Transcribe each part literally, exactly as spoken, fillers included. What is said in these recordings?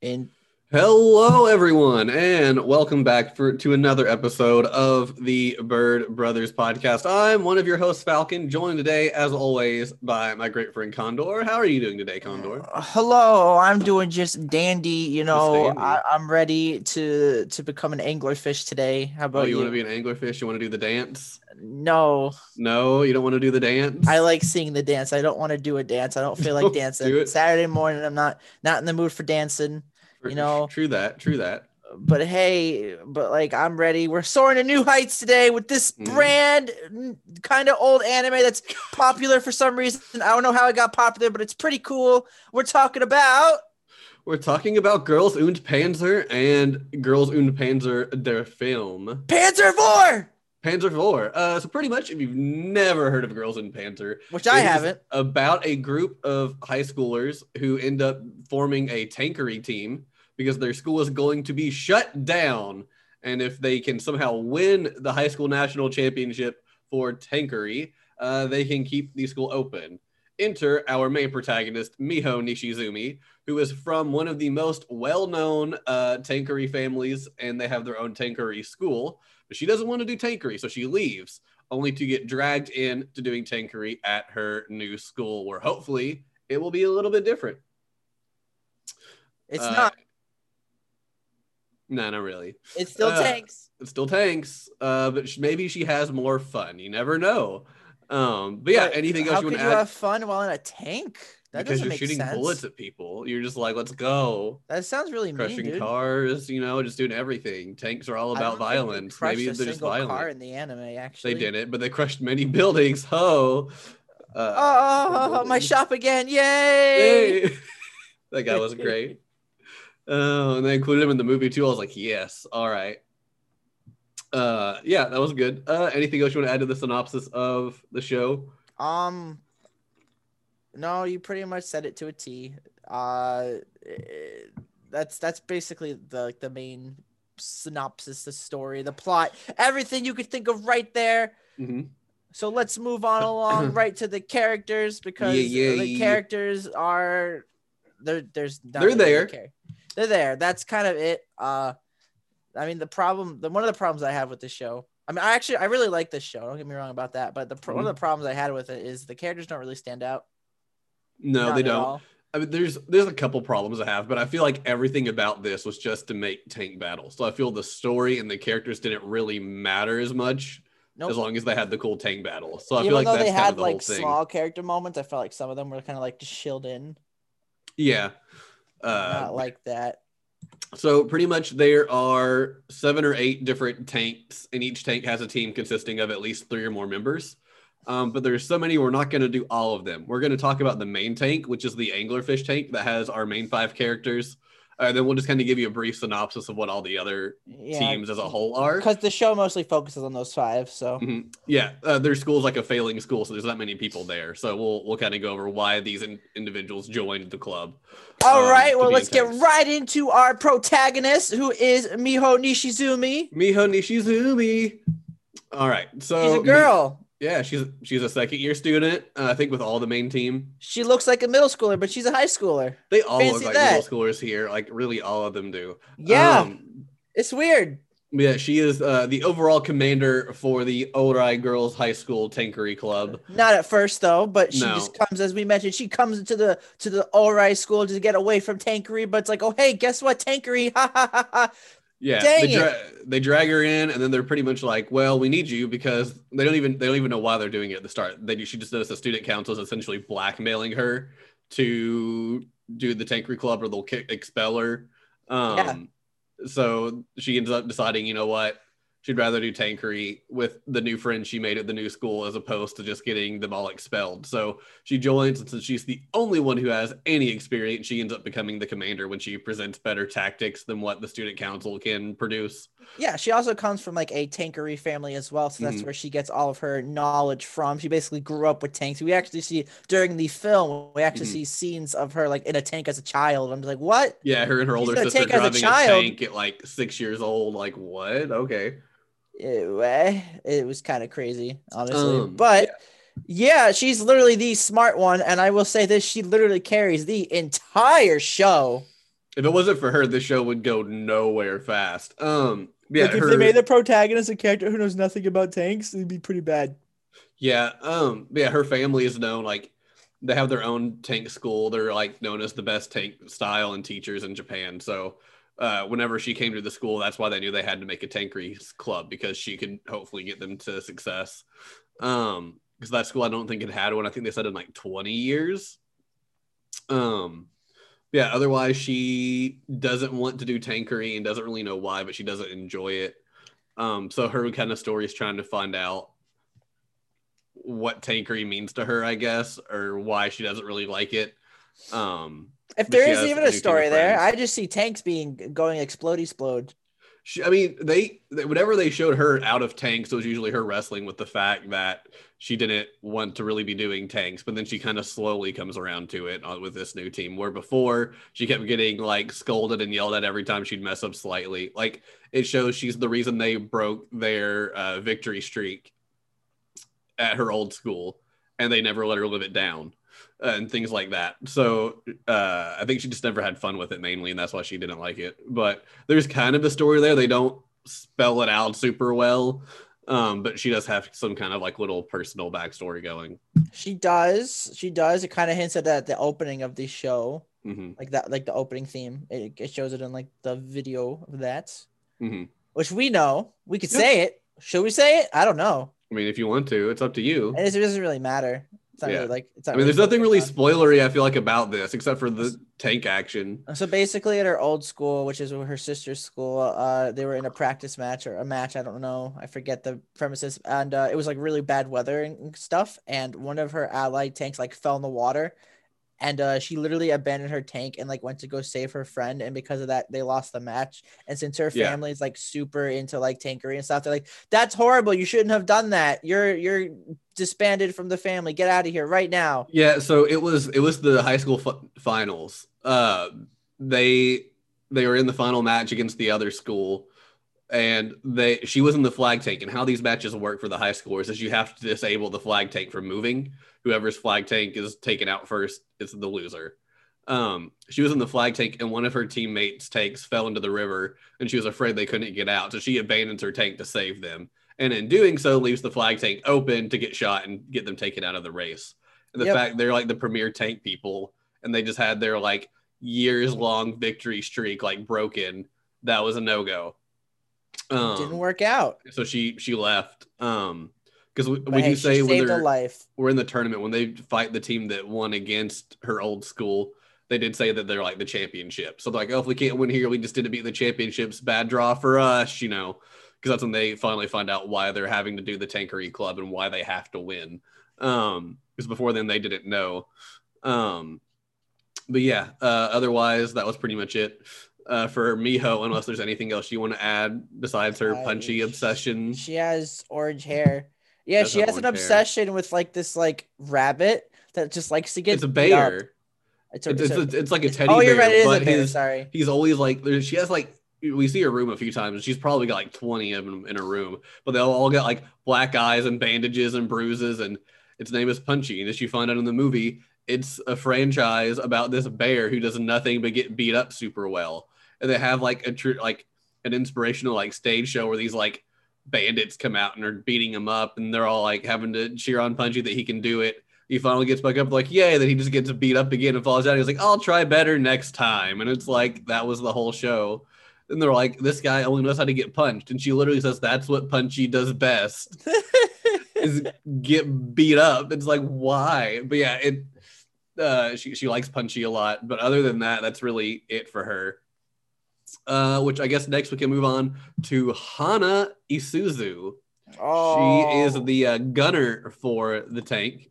And hello, everyone, and welcome back for, to another episode of the Bird Brothers podcast. I'm one of your hosts, Falcon, joined today, as always, by my great friend Condor. How are you doing today, Condor? Uh, hello, I'm doing just dandy. You know, dandy. I, I'm ready to to become an anglerfish today. How about oh, you? You want to be an anglerfish? You want to do the dance? No. No, you don't want to do the dance? I like seeing the dance. I don't want to do a dance. I don't feel like don't dancing. Saturday morning, I'm not not in the mood for dancing. You know, true that, true that. But hey, but like I'm ready. We're soaring to new heights today with this mm. brand kind of old anime that's popular for some reason. I don't know how it got popular, but it's pretty cool. We're talking about we're talking about Girls und Panzer and Girls und Panzer their film Panzer four. Panzer four. Uh, so pretty much, if you've never heard of Girls und Panzer, which I haven't, about a group of high schoolers who end up forming a tankery team because their school is going to be shut down, and if they can somehow win the high school national championship for tankery, uh, they can keep the school open. Enter our main protagonist, Miho Nishizumi, who is from one of the most well-known uh, tankery families, and they have their own tankery school. But she doesn't want to do tankery, so she leaves, only to get dragged in to doing tankery at her new school, where hopefully it will be a little bit different. It's uh, not. No, not really. It's still uh, tanks. It's still tanks, uh, but sh- maybe she has more fun. You never know. Um, but yeah, but anything else you want to add? How could you have fun while in a tank? That because doesn't you're make shooting sense. Bullets at people. You're just like, let's go. That sounds really mean, dude. Crushing cars, you know, just doing everything. Tanks are all about violence. They Maybe they're just violent. Car in the anime, actually. They did it, but they crushed many buildings. Ho! Uh, oh, my shop again! Yay! Yay. That guy was great. Oh, uh, and they included him in the movie too. I was like, yes, all right. Uh, yeah, that was good. Uh, anything else you want to add to the synopsis of the show? Um, no, you pretty much said it to a T. Uh, it, that's that's basically the like, the main synopsis, the story, the plot, everything you could think of right there. Mm-hmm. So let's move on along right to the characters because yeah, yeah, the yeah. characters are there. There's they're there. Care. They're there. That's kind of it. Uh. I mean, the problem, the, one of the problems I have with this show, I mean, I actually, I really like this show. Don't get me wrong about that. But the pro- one of the problems I had with it is the characters don't really stand out. No, they don't. I mean, there's, there's a couple problems I have, but I feel like everything about this was just to make tank battles. So I feel the story and the characters didn't really matter as much nope. as long as they had the cool tank battle. So I Even feel like that's they had, kind of the like, whole thing. Small character moments. I felt like some of them were kind of like just shilled in. Yeah. Uh, Not like that. So pretty much there are seven or eight different tanks, and each tank has a team consisting of at least three or more members. Um, but there's so many, we're not going to do all of them. We're going to talk about the main tank, which is the anglerfish tank that has our main five characters. Uh, then we'll just kind of give you a brief synopsis of what all the other yeah, teams as a whole are. Because the show mostly focuses on those five, so. Mm-hmm. Yeah, uh, their school's like a failing school, so there's not many people there. So we'll we'll kind of go over why these in- individuals joined the club. All um, right, well, let's intense. get right into our protagonist, who is Miho Nishizumi. Miho Nishizumi. All right, so. She's a girl. Yeah, she's, she's a second-year student, uh, I think, with all the main team. She looks like a middle schooler, but she's a high schooler. They all Fancy look like that. middle schoolers here. Like, really, all of them do. Yeah, um, it's weird. Yeah, she is uh, the overall commander for the Ooarai Girls High School Tankery Club. Not at first, though, but she no. just comes, as we mentioned, she comes to the to the Ooarai school to get away from tankery, but it's like, oh, hey, guess what, tankery, ha, ha, ha, ha. Yeah, they, dra- they drag her in, and then they're pretty much like, "Well, we need you," because they don't even they don't even know why they're doing it at the start. They she just noticed the student council is essentially blackmailing her to do the tankery club, or they'll kick, expel her. Um, yeah. So she ends up deciding, you know what, she'd rather do tankery with the new friends she made at the new school as opposed to just getting them all expelled. So she joins, and since she's the only one who has any experience, she ends up becoming the commander when she presents better tactics than what the student council can produce. Yeah, she also comes from like a tankery family as well, so that's mm-hmm. where she gets all of her knowledge from. She basically grew up with tanks. We actually see, during the film, we actually mm-hmm. see scenes of her like in a tank as a child. I'm just like, what? Yeah, her and her older sister tank driving a, a tank at like six years old. Like, what? Okay. It, it was kind of crazy, honestly. Um, but yeah. yeah, she's literally the smart one, and I will say this: she literally carries the entire show. If it wasn't for her, the show would go nowhere fast. Um, yeah, like if her, they made the protagonist a character who knows nothing about tanks, it'd be pretty bad. Yeah, um, yeah, her family is known, like, they have their own tank school. They're, like, known as the best tank style and teachers in Japan. So uh, whenever she came to the school, that's why they knew they had to make a tankery club, because she could hopefully get them to success. Um, because that school, I don't think it had one. I think they said in, like, twenty years. Um... Yeah, otherwise she doesn't want to do tankery and doesn't really know why, but she doesn't enjoy it. Um, so her kind of story is trying to find out what tankery means to her, I guess, or why she doesn't really like it. Um, if there is even a story there, I just see tanks being going explode, explode. She, I mean, they, they whenever they showed her out of tanks, it was usually her wrestling with the fact that she didn't want to really be doing tanks. But then she kind of slowly comes around to it with this new team, where before she kept getting like scolded and yelled at every time she'd mess up slightly. Like, it shows she's the reason they broke their uh, victory streak at her old school, and they never let her live it down uh, and things like that. So uh, I think she just never had fun with it mainly, and that's why she didn't like it. But there's kind of a story there. They don't spell it out super well, um, but she does have some kind of like little personal backstory going. She does. She does. It kind of hints at that at the opening of the show, mm-hmm. like that, like the opening theme. It, it shows it in like the video of that, mm-hmm. which we know. We could yeah. say it. Should we say it? I don't know. I mean, if you want to, it's up to you. And it doesn't really matter. It's not yeah. really, like, it's not I mean, really there's nothing really on. spoilery, I feel like, about this, except for the tank action. So basically at her old school, which is her sister's school, uh, they were in a practice match or a match. I don't know. I forget the premises. And uh, it was like really bad weather and stuff. And one of her allied tanks like fell in the water. And uh, she literally abandoned her tank and like went to go save her friend. And because of that, they lost the match. And since her family yeah. is like super into like tankery and stuff, they're like, that's horrible. You shouldn't have done that. You're you're disbanded from the family. Get out of here right now. Yeah. So it was it was the high school f- finals. Uh, they they were in the final match against the other school. And they she was in the flag tank. And how these matches work for the high schoolers is you have to disable the flag tank from moving. Whoever's flag tank is taken out first is the loser. Um, she was in the flag tank, and one of her teammates' tanks fell into the river, and she was afraid they couldn't get out, so she abandons her tank to save them. And in doing so, leaves the flag tank open to get shot and get them taken out of the race. And the yep. fact they're like the premier tank people, and they just had their like years-long victory streak like broken. That was a no-go. Um, didn't work out, so she she left um because we, we hey, do say when they're life. we're in the tournament, when they fight the team that won against her old school, they did say that they're like the championship, so they're like, oh, if we can't win here, we just didn't beat the championships, bad draw for us, you know, because that's when they finally find out why they're having to do the tankery club and why they have to win, um because before then they didn't know. Um but yeah uh otherwise that was pretty much it Uh, for Miho, unless there's anything else you want to add besides her punchy obsession. She has orange hair. Yeah, she has an obsession with like this like rabbit that just likes to get. It's a bear. It's a, it's, it's, a, it's like a teddy bear. Oh, you're right. It is a bear. Sorry. He's always like there. She has like we see her room a few times. She's probably got like twenty of them in her room, but they all got like black eyes and bandages and bruises. And its name is Punchy, and as you find out in the movie, it's a franchise about this bear who does nothing but get beat up super well. And they have like a true, like an inspirational, like stage show where these like bandits come out and are beating him up, and they're all like having to cheer on Punchy that he can do it. He finally gets back up, like, yay, then he just gets beat up again and falls down. He's like, I'll try better next time. And it's like, that was the whole show. And they're like, this guy only knows how to get punched. And she literally says, that's what Punchy does best is get beat up. It's like, why? But yeah, it, uh, she, she likes Punchy a lot. But other than that, that's really it for her. Uh, which I guess next we can move on to Hana Isuzu. Oh. She is the uh, gunner for the tank.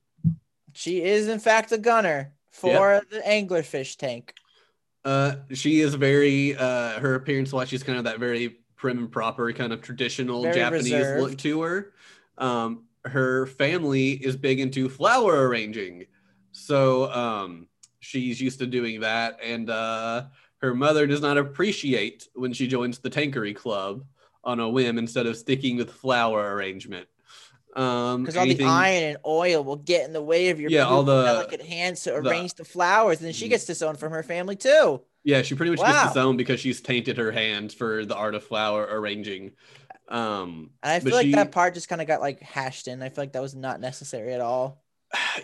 She is, in fact, a gunner for yep. the anglerfish tank. Uh, she is very, uh, her appearance, wise, she's kind of that very prim and proper kind of traditional very Japanese reserved. Look to her. Um, her family is big into flower arranging. So um, she's used to doing that. And uh, her mother does not appreciate when she joins the tankery club on a whim instead of sticking with flower arrangement. Um, because all anything... the iron and oil will get in the way of your yeah, all the delicate hands to arrange the, the flowers, and then she gets disowned from her family too. Yeah, she pretty much wow. gets disowned because she's tainted her hand for the art of flower arranging. Um, and I feel like she... that part just kind of got like hashed in. I feel like that was not necessary at all.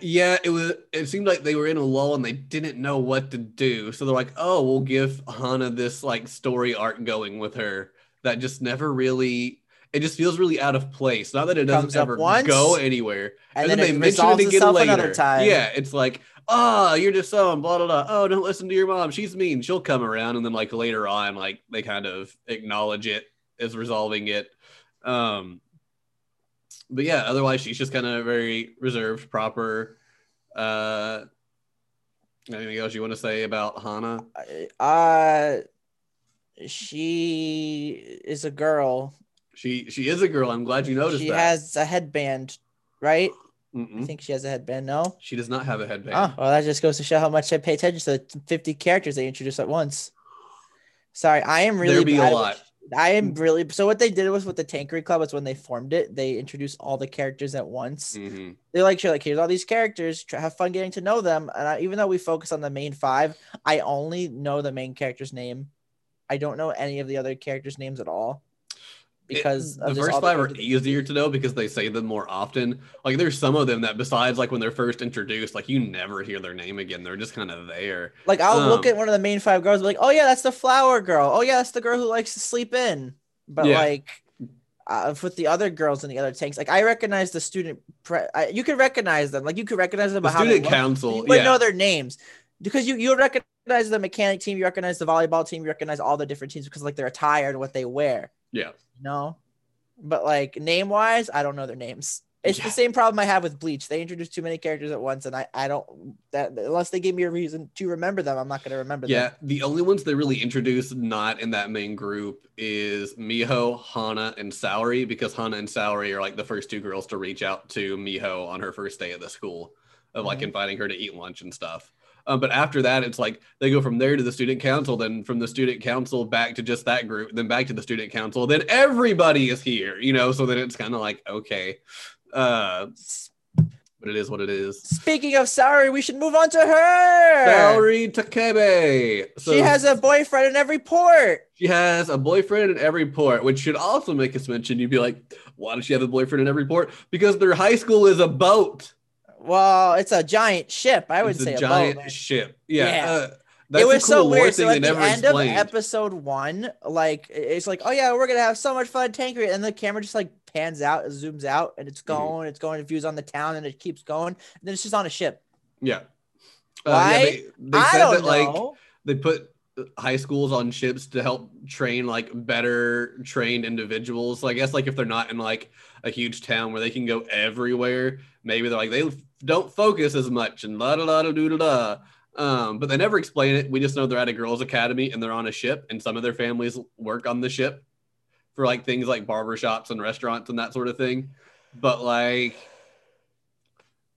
Yeah, it was. It seemed like they were in a lull and they didn't know what to do. So they're like, "Oh, we'll give Hana this like story arc going with her that just never really." It just feels really out of place. Not that it doesn't ever once, go anywhere, and, and then, then they mention it again later. Time. Yeah, it's like, "Oh, you're just so blah blah blah. Oh, don't listen to your mom. She's mean. She'll come around." And then like later on, like they kind of acknowledge it as resolving it. Um, But yeah, otherwise she's just kind of very reserved, proper. Uh, anything else you want to say about Hana? Uh, she is a girl. She she is a girl. I'm glad you noticed she that. She has a headband, right? Mm-mm. I think she has a headband. No, she does not have a headband. Oh, well, that just goes to show how much I pay attention to the fifty characters they introduce at once. Sorry, I am really. There'd be a lot. I am really so. What they did was with the Tankery Club was when they formed it, they introduced all the characters at once. Mm-hmm. They're like, sure, like here's all these characters. Try, have fun getting to know them. And I, even though we focus on the main five, I only know the main character's name. I don't know any of the other characters' names at all because it, the first five the are easier to know because they say them more often. Like there's some of them that besides like when they're first introduced, like you never hear their name again. They're just kind of there. Like I'll um, look at one of the main five girls and be like, oh yeah, that's the flower girl. Oh yeah, that's the girl who likes to sleep in. But yeah. like uh, with the other girls in the other tanks, like I recognize the student. Pre- I, you can recognize them. Like you can recognize them. The by student how they council. Look, but yeah. know their names because you you recognize the mechanic team. You recognize the volleyball team. You recognize all the different teams because like their attire and what they wear. Yeah. No, but like name wise, I don't know their names. It's yeah. the same problem I have with Bleach. They introduce too many characters at once, and I, I don't that unless they give me a reason to remember them, I'm not gonna remember yeah, them. Yeah, the only ones they really introduce not in that main group is Miho, Hana, and Saori because Hana and Saori are like the first two girls to reach out to Miho on her first day at the school, of like mm-hmm. inviting her to eat lunch and stuff. Um, but after that, it's like they go from there to the student council, then from the student council back to just that group, then back to the student council, then everybody is here, you know, so then it's kind of like, okay, uh, but it is what it is. Speaking of Saori, we should move on to her. Saori Takebe. So she has a boyfriend in every port. She has a boyfriend in every port, which should also make us mention, you'd be like, why does she have a boyfriend in every port? Because their high school is a boat. Well, it's a giant ship. I would it's say a giant boat, ship. Yeah, yeah. Uh, that's it was a cool so weird. So at the end explained. of episode one, like it's like, oh yeah, we're gonna have so much fun, Tankery, and the camera just like pans out, it zooms out, and it's going, mm-hmm. it's going, views on the town, and it keeps going. And then it's just on a ship. Yeah. Uh, Why? Yeah, they, they I said don't that, like, know. They put high schools on ships to help train like better trained individuals. So I guess like if they're not in like a huge town where they can go everywhere, maybe they're like they. don't focus as much and la da da da da da. Um, but they never explain it. We just know they're at a girls' academy and they're on a ship, and some of their families work on the ship for like things like barbershops and restaurants and that sort of thing. But like,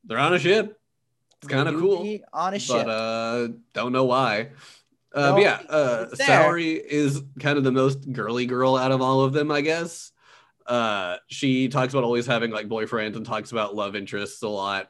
they're on a ship. It's kind of cool. On a ship, but uh, don't know why. Uh, no, but yeah, uh, Saori is kind of the most girly girl out of all of them, I guess. Uh, she talks about always having like boyfriends and talks about love interests a lot.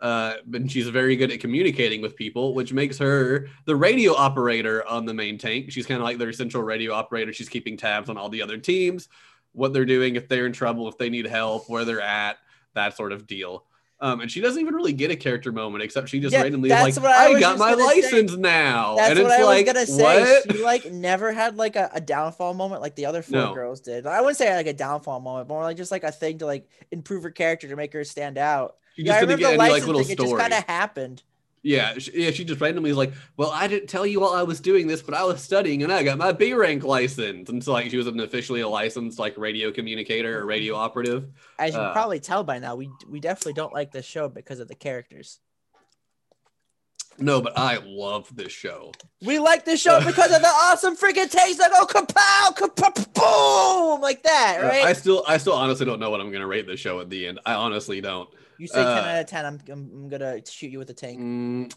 Uh, and she's very good at communicating with people, which makes her the radio operator on the main tank. She's kind of like their central radio operator. She's keeping tabs on all the other teams, what they're doing, if they're in trouble, if they need help, where they're at, that sort of deal. Um, and she doesn't even really get a character moment, except she just yeah, randomly like, I, I got my license say. now. That's and it's what I like, was gonna say. What? She like never had like a, a downfall moment like the other four no. girls did. I wouldn't say like a downfall moment, but more like just like a thing to like improve her character to make her stand out. She yeah, just I didn't get any like little thing. story. It just kind of happened. Yeah, she, yeah. She just randomly is like, "Well, I didn't tell you while I was doing this, but I was studying, and I got my B rank license." And so, like, she was an officially a licensed like radio communicator or radio operative. As you uh, can probably tell by now, we we definitely don't like this show because of the characters. No, but I love this show. We like this show because of the awesome freaking taste that go kapow, kapow, boom, like that, right? Uh, I still, I still honestly don't know what I'm gonna rate this show at the end. I honestly don't. You say ten uh, out of ten, I'm, I'm I'm gonna shoot you with a tank.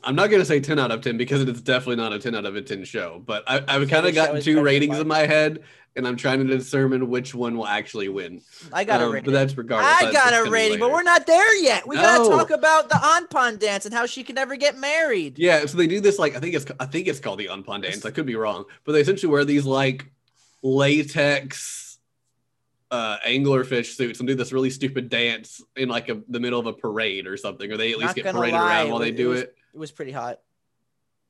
I'm not gonna say ten out of ten because it's definitely not a ten out of a ten show. But I, I've kind of gotten two ratings in my head, and I'm trying to determine which one will actually win. I got um, a rating. But that's regardless. I that's got a rating, but we're not there yet. We no. gotta talk about the Anpan dance and how she can never get married. Yeah, so they do this like I think it's I think it's called the Anpan dance. I could be wrong, but they essentially wear these like latex uh, anglerfish suits and do this really stupid dance in like a, the middle of a parade or something, or they at least not get paraded lie. around while they do it. Was, it. It was pretty hot.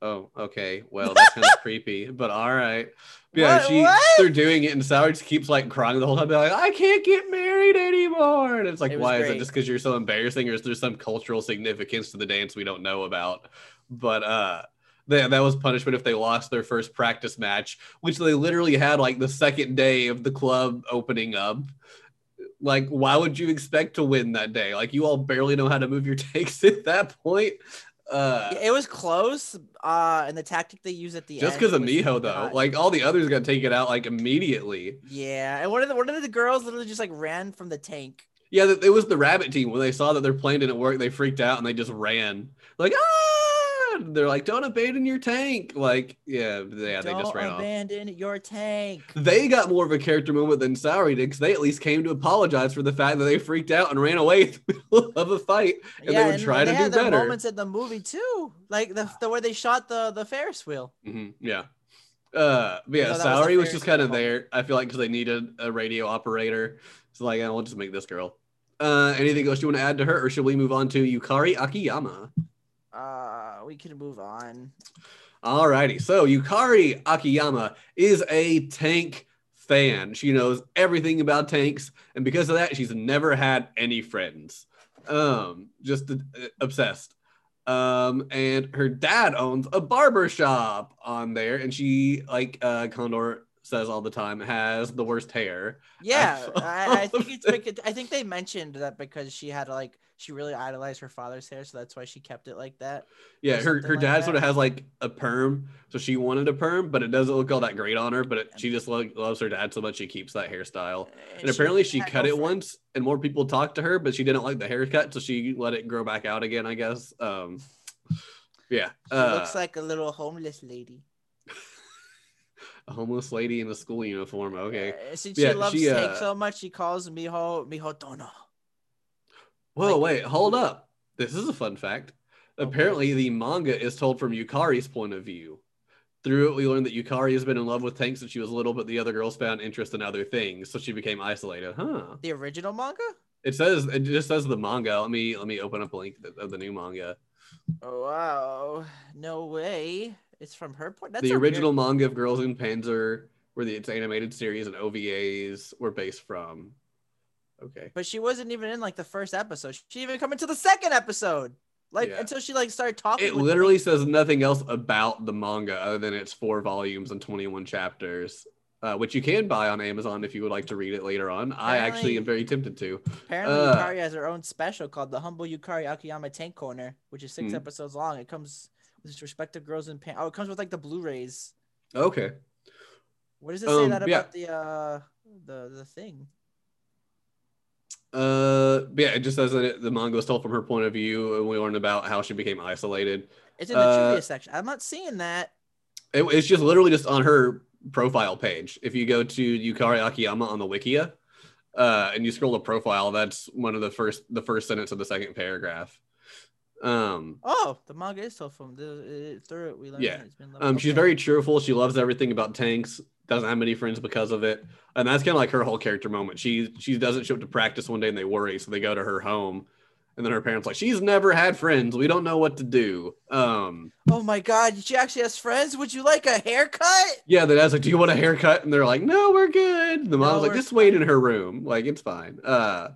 Oh, okay. Well, that's kind of creepy, but all right. Yeah, what, she what? They're doing it, and Saori just keeps like crying the whole time. They're like, I can't get married anymore. And it's like, it why great. is it just because you're so embarrassing, or is there some cultural significance to the dance we don't know about? But uh they, that was punishment if they lost their first practice match, which they literally had like the second day of the club opening up. Like, why would you expect to win that day? Like, you all barely know how to move your takes at that point. Uh, it was close, uh, and the tactic they use at the just end. Just because of Miho, though, not. like all the others got taken out like immediately. Yeah, and one of the one of the girls literally just like ran from the tank. Yeah, it was the rabbit team. When they saw that their plan didn't work, they freaked out and they just ran. Like, ah! They're like, don't abandon your tank. Like, yeah, yeah, don't they just ran off. Don't abandon your tank. They got more of a character moment than Saori did because they at least came to apologize for the fact that they freaked out and ran away in the middle of a fight, and yeah, they would and try to do better. They had the moments in the movie too, like the, the where they shot the the Ferris wheel. Mm-hmm, yeah, uh, but yeah, so Saori was, was just kind of there. I feel like because they needed a radio operator, so like, I'll just make this girl. Uh, anything else you want to add to her, or should we move on to Yukari Akiyama? Uh, we can move on. All righty. So Yukari Akiyama is a tank fan. She knows everything about tanks, and because of that, she's never had any friends. Um, just uh, obsessed. Um, and her dad owns a barber shop on there, and she, like uh, Condor says all the time, has the worst hair. Yeah, I, I think it's. Because, I think they mentioned that because she had like she really idolized her father's hair, so that's why she kept it like that. Yeah, her her dad like sort of has like a perm, so she wanted a perm, but it doesn't look all that great on her. But it, she just lo loves her dad so much she keeps that hairstyle. And, and she apparently she cut it once, and more people talked to her, but she didn't like the haircut, so she let it grow back out again. I guess. Um, yeah, she uh, looks like a little homeless lady. A homeless lady in a school uniform. Okay. Uh, since yeah, she loves she, tank uh, so much, she calls Miho Miho Dono. Whoa, like, wait, hold up. This is a fun fact. Okay. Apparently, the manga is told from Yukari's point of view. Through it, we learned that Yukari has been in love with tanks since she was little, but the other girls found interest in other things, so she became isolated. Huh. The original manga? It says it just says the manga. Let me let me open up a link of the new manga. Oh wow! No way. It's from her point. That's the original weird... manga of Girls und Panzer, where the its animated series and O V As were based from. Okay. But she wasn't even in like the first episode. She didn't even come into the second episode. Like yeah. until she like started talking. It literally them. says nothing else about the manga other than it's four volumes and twenty-one chapters, uh, which you can buy on Amazon if you would like to read it later on. Apparently, I actually am very tempted to. Apparently, uh, Yukari has her own special called the Humble Yukari Akiyama Tank Corner, which is six mm-hmm. episodes long. It comes. Respective Girls in Pan. Oh, it comes with like the Blu-rays. Okay. What does it say um, that about yeah. the uh the the thing? Uh, yeah, it just says that it, the manga is told from her point of view, and we learned about how she became isolated. It's in the uh, trivia section. I'm not seeing that. It, it's just literally just on her profile page. If you go to Yukari Akiyama on the Wikia, uh, and you scroll to profile, that's one of the first the first sentence of the second paragraph. Um, oh, the manga is told from the, it, through it. We learned yeah. It's been um, she's okay. very cheerful. She loves everything about tanks. Doesn't have many friends because of it, and that's kind of like her whole character moment. She she doesn't show up to practice one day, and they worry, so they go to her home, and then her parents are like, she's never had friends. We don't know what to do. Um, oh my god, she actually has friends. Would you like a haircut? Yeah, the dad's like, do you want a haircut? And they're like, no, we're good. The mom's no, like, just wait in her room. Like it's fine. Uh.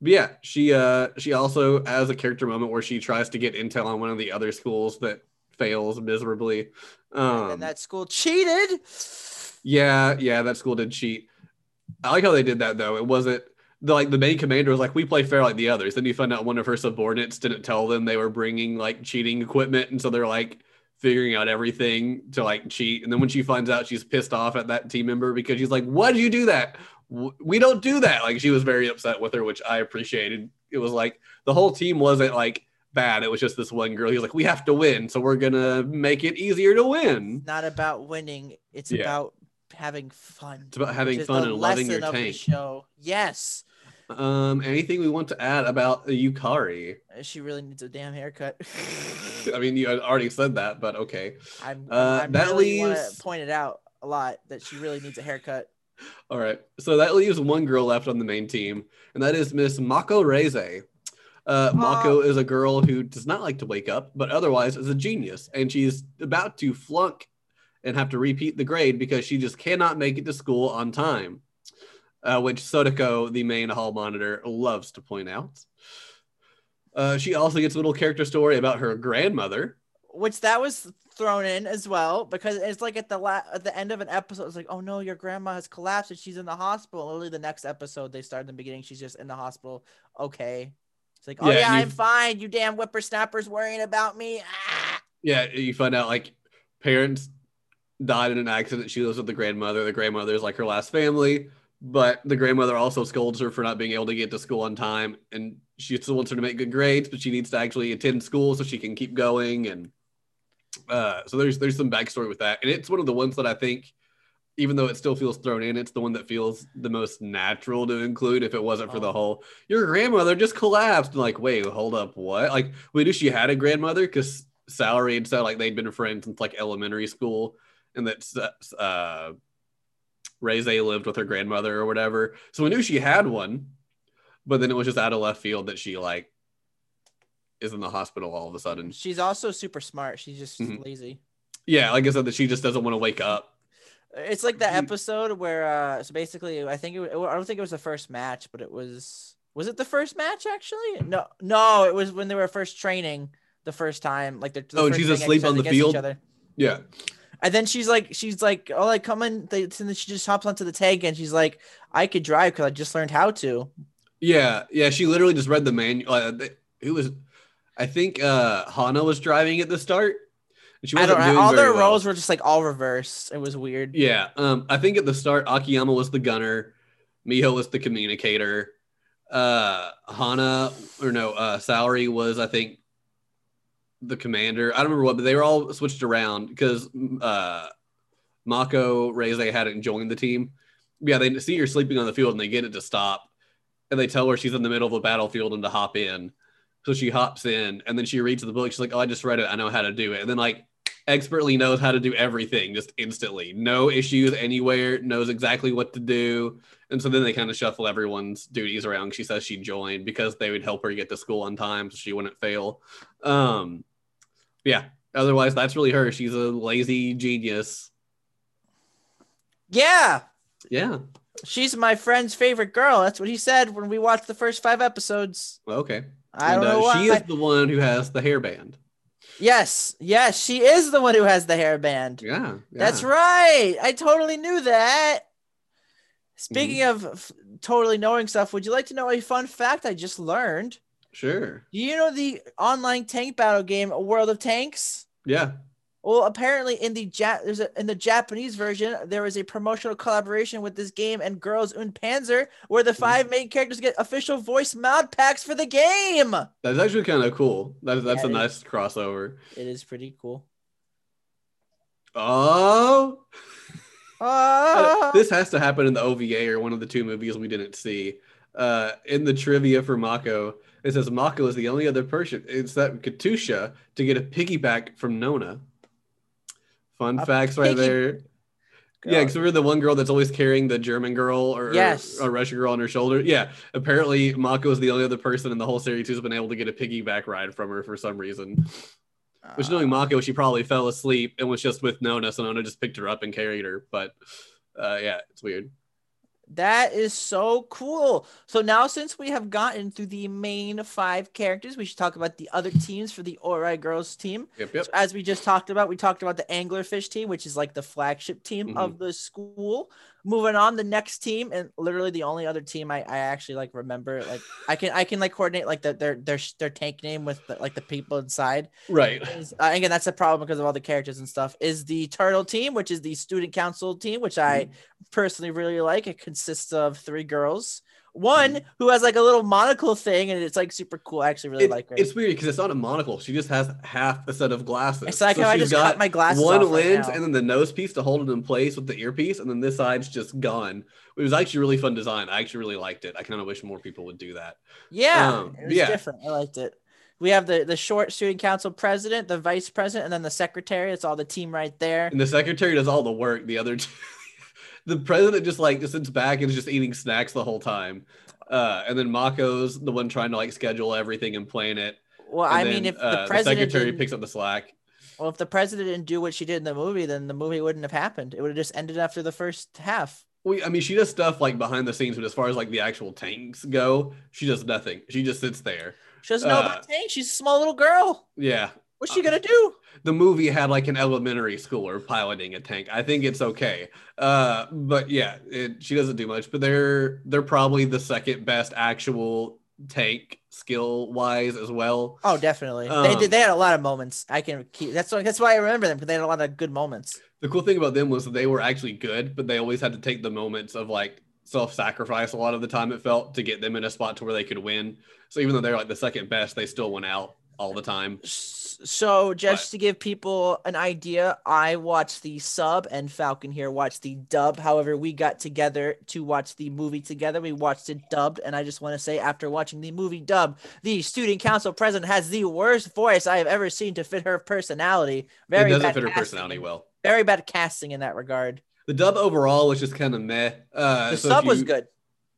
But yeah, she uh she also has a character moment where she tries to get intel on one of the other schools that fails miserably. Um, and that school cheated. Yeah, yeah, that school did cheat. I like how they did that though. It wasn't the, like the main commander was like, we play fair like the others. Then you find out one of her subordinates didn't tell them they were bringing like cheating equipment, and so they're like figuring out everything to like cheat. And then when she finds out, she's pissed off at that team member because she's like, why did you do that? We don't do that. Like she was very upset with her, which I appreciated. It was like the whole team wasn't like bad. It was just this one girl. He was like, we have to win, so we're gonna make it easier to win. It's not about winning. It's yeah. about having fun. It's about having fun and loving your tank. Show. Yes. Um, anything we want to add about Yukari? She really needs a damn haircut. I mean, you already said that, but okay. I'm, uh, I'm that really leaves... want to point it out a lot that she really needs a haircut. All right, so that leaves one girl left on the main team, and that is Miss Mako Reizei. Uh, oh. Mako is a girl who does not like to wake up, but otherwise is a genius, and she's about to flunk and have to repeat the grade because she just cannot make it to school on time, uh, which Sodako, the main hall monitor, loves to point out. Uh, she also gets a little character story about her grandmother. Which that was thrown in as well, because it's like at the la- at the end of an episode, it's like, oh no, your grandma has collapsed and she's in the hospital. Literally the next episode, they start in the beginning, she's just in the hospital. Okay. It's like, oh yeah, yeah I'm fine. You damn whippersnappers worrying about me. Ah! Yeah, you find out like parents died in an accident. She lives with the grandmother. The grandmother is like her last family, but the grandmother also scolds her for not being able to get to school on time. And she still wants her to make good grades, but she needs to actually attend school so she can keep going. And uh, so there's there's some backstory with that. And it's one of the ones that I think, even though it still feels thrown in, it's the one that feels the most natural to include if it wasn't for oh. the whole, your grandmother just collapsed. And like, wait, hold up, what? Like, we knew she had a grandmother because Saori and so like they'd been friends since like elementary school. And that uh, Reizei lived with her grandmother or whatever. So we knew she had one, but then it was just out of left field that she like is in the hospital all of a sudden. She's also super smart. She's just mm-hmm. lazy. Yeah, like I said, that she just doesn't want to wake up. It's like that episode where, uh, so basically, I think it, I don't think it was the first match, but it was, was it the first match actually? No, no, it was when they were first training the first time. Like they're, the oh, first she's asleep on the field. Yeah. And then she's like, she's like, oh, like come in. They, and then she just hops onto the tank and she's like, I could drive because I just learned how to. Yeah. Yeah. She literally just read the manual. Uh, it was, I think uh, Hana was driving at the start. She wasn't I don't know. All their well. roles were just like all reversed. It was weird. Yeah. Um, I think at the start, Akiyama was the gunner. Miho was the communicator. Uh, Hana, or no, uh, Saori was, I think, the commander. I don't remember what, but they were all switched around because uh, Mako Reizei hadn't joined the team. Yeah, they see her sleeping on the field and they get it to stop. And they tell her she's in the middle of a battlefield and to hop in. So she hops in and then she reads the book. She's like, oh, I just read it. I know how to do it. And then like, expertly knows how to do everything just instantly, no issues anywhere, knows exactly what to do. And so then they kind of shuffle everyone's duties around. She says she joined because they would help her get to school on time so she wouldn't fail. Um yeah, otherwise that's really her. She's a lazy genius. Yeah, yeah, she's my friend's favorite girl. That's what he said when we watched the first five episodes. Okay. I and, don't know uh, why. She is the one who has the hairband. Yes, yes, she is the one who has the hairband. Yeah, yeah. That's right. I totally knew that. Speaking mm-hmm. of f- totally knowing stuff, would you like to know a fun fact I just learned? Sure. Do you know the online tank battle game World of Tanks? Yeah. Well, apparently in the ja- there's a, in the Japanese version, there is a promotional collaboration with this game and Girls und Panzer, where the five main characters get official voice mod packs for the game. That's actually kind of cool. That, that's yeah, a nice is. crossover. It is pretty cool. Oh. Oh. This has to happen in the O V A or one of the two movies we didn't see. Uh, in the trivia for Mako, it says Mako is the only other person. It's that Katyusha to get a piggyback from Nona. Fun a facts piggy. Right there. Girl. Yeah, because we're the one girl that's always carrying the German girl or, yes. or a Russian girl on her shoulder. Yeah, apparently Mako is the only other person in the whole series who's been able to get a piggyback ride from her for some reason. Uh, Which knowing Mako, she probably fell asleep and was just with Nona, so Nona just picked her up and carried her. But uh, yeah, it's weird. That is so cool. So now since we have gotten through the main five characters, we should talk about the other teams for the Ooarai Girls team. Yep, yep. So as we just talked about, we talked about the Anglerfish team, which is like the flagship team mm-hmm. of the school. Moving on, the next team, and literally the only other team I, I actually like remember, like I can I can like coordinate like the, their their their tank name with the, like the people inside. Right. Is, uh, again, that's a problem because of all the characters and stuff. Is the Turtle team, which is the student council team, which I mm. personally really like. It consists of three girls, One who has like a little monocle thing, and it's like super cool. I actually really it, like her. It's weird because it's not a monocle. She just has half a set of glasses. It's like so how I just got cut my glasses one off lens right and then the nose piece to hold it in place with the earpiece, and then this side's just gone. It was actually a really fun design. I actually really liked it. I kind of wish more people would do that. Yeah, um, it was yeah. different. I liked it. We have the, the short student council president, the vice president, and then the secretary. It's all the team right there. And the secretary does all the work. The other two. The president just like just sits back and is just eating snacks the whole time. Uh, and then Mako's the one trying to like schedule everything and plan it. Well, and I then, mean, if uh, the president the secretary picks up the slack. Well, if the president didn't do what she did in the movie, then the movie wouldn't have happened. It would have just ended after the first half. Well, I mean, she does stuff like behind the scenes, but as far as like the actual tanks go, she does nothing. She just sits there. She doesn't uh, know about tanks. She's a small little girl. Yeah. What's she gonna do? The movie had like an elementary schooler piloting a tank. I think it's okay, uh, but yeah, it, she doesn't do much. But they're they're probably the second best actual tank skill wise as well. Oh, definitely. Um, they did. They had a lot of moments. I can keep. That's why. That's why I remember them because they had a lot of good moments. The cool thing about them was that they were actually good, but they always had to take the moments of like self-sacrifice a lot of the time. It felt to get them in a spot to where they could win. So even though they're like the second best, they still went out all the time. So just but. to give people an idea, I watched the sub and Falcon here watched the dub. However, we got together to watch the movie together. We watched it dubbed, and I just want to say after watching the movie dub, the student council president has the worst voice I have ever seen to fit her personality. Very it doesn't bad fit her casting. personality well. Very bad casting in that regard. The dub overall was just kind of meh. Uh, the so sub you, was good.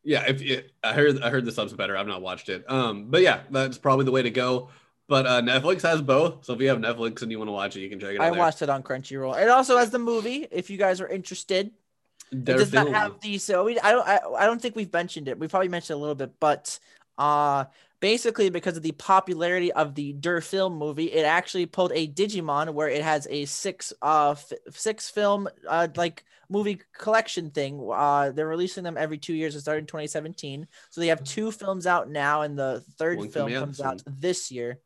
Yeah, if it, I heard I heard the sub's better. I've not watched it. Um, but yeah, that's probably the way to go. But uh, Netflix has both, so if you have Netflix and you want to watch it, you can check it out I there. watched it on Crunchyroll. It also has the movie, if you guys are interested. They're it does filming. not have the so we I don't I, I don't think we've mentioned it. We probably mentioned it a little bit, but uh, basically because of the popularity of the Der Film movie, it actually pulled a Digimon where it has a six uh f- six film uh like movie collection thing. Uh, they're releasing them every two years. It started in twenty seventeen, so they have two films out now, and the third One film comes out soon. this year.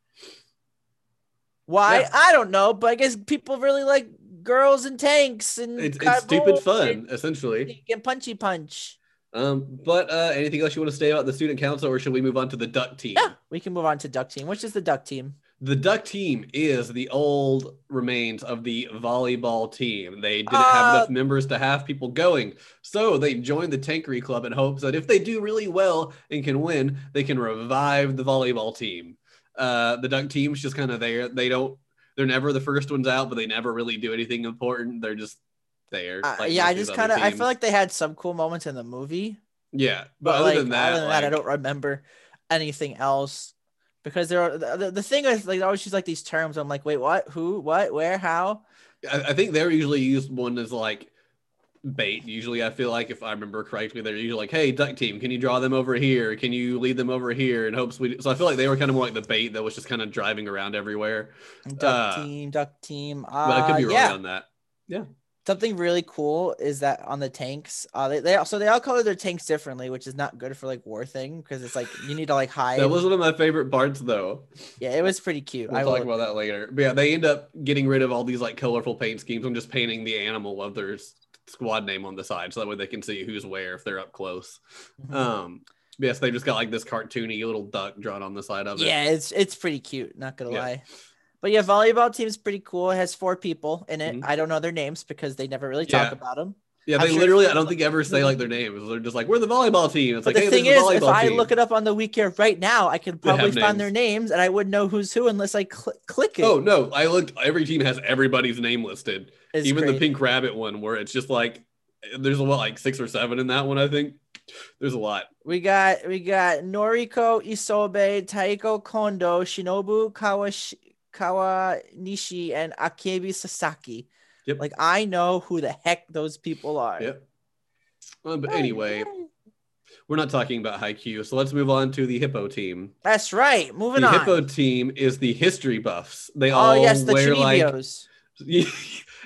Why? Yeah. I don't know, but I guess people really like girls and tanks and it's, it's stupid fun, and, essentially. And punchy punch. Um, but uh, anything else you want to say about the student council, or should we move on to the duck team? Yeah, we can move on to duck team. Which is the duck team? The duck team is the old remains of the volleyball team. They didn't uh, have enough members to have people going, so they joined the Tankery Club in hopes that if they do really well and can win, they can revive the volleyball team. Uh, the duck team's just kind of there. They don't, they're never the first ones out, but they never really do anything important. They're just there. Like uh, yeah, I just kind of, I feel like they had some cool moments in the movie. Yeah. But, but other, like, than that, other than like... that, I don't remember anything else because there are, the, the thing is, like, they always use like these terms. I'm like, wait, what, who, what, where, how? I, I think they're usually used one as like bait. Usually, I feel like if I remember correctly, they're usually like, "Hey, duck team, can you draw them over here? Can you lead them over here?" In hopes we. Do. So I feel like they were kind of more like the bait that was just kind of driving around everywhere. Duck uh, team, duck team. Uh, but I could be wrong yeah. on that. Yeah. Something really cool is that on the tanks, uh, they they so they all color their tanks differently, which is not good for like war thing because it's like you need to like hide. That was one of my favorite parts, though. Yeah, it was pretty cute. We'll I talk will... about that later. But yeah, they end up getting rid of all these like colorful paint schemes and just painting the animal of their squad name on the side so that way they can see who's where if they're up close. Mm-hmm. um yes yeah, so they just got like this cartoony little duck drawn on the side of it. Yeah, it's it's pretty cute, not gonna yeah. lie. But yeah, volleyball team is pretty cool. It has four people in it. Mm-hmm. I don't know their names because they never really talk yeah. about them. Yeah, they I'm literally sure I don't think ever say like their names. They're just like, we're the volleyball team. It's but like the hey, thing is, the if team. I look it up on the wiki right now, I could probably find names. their names, and I wouldn't know who's who unless I cl- click it. Oh no, I looked. Every team has everybody's name listed. It's even crazy. The Pink Rabbit one, where it's just like there's a lot, like six or seven in that one. I think there's a lot. We got we got Noriko Isobe, Taiko Kondo, Shinobu Kawash- Kawanishi, and Akebi Sasaki. Yep. Like, I know who the heck those people are. Yep. Well, but anyway, we're not talking about Haikyuu, so let's move on to the Hippo team. That's right. Moving the on. The Hippo team is the history buffs. They oh, all yes, the wear Chinibios. like...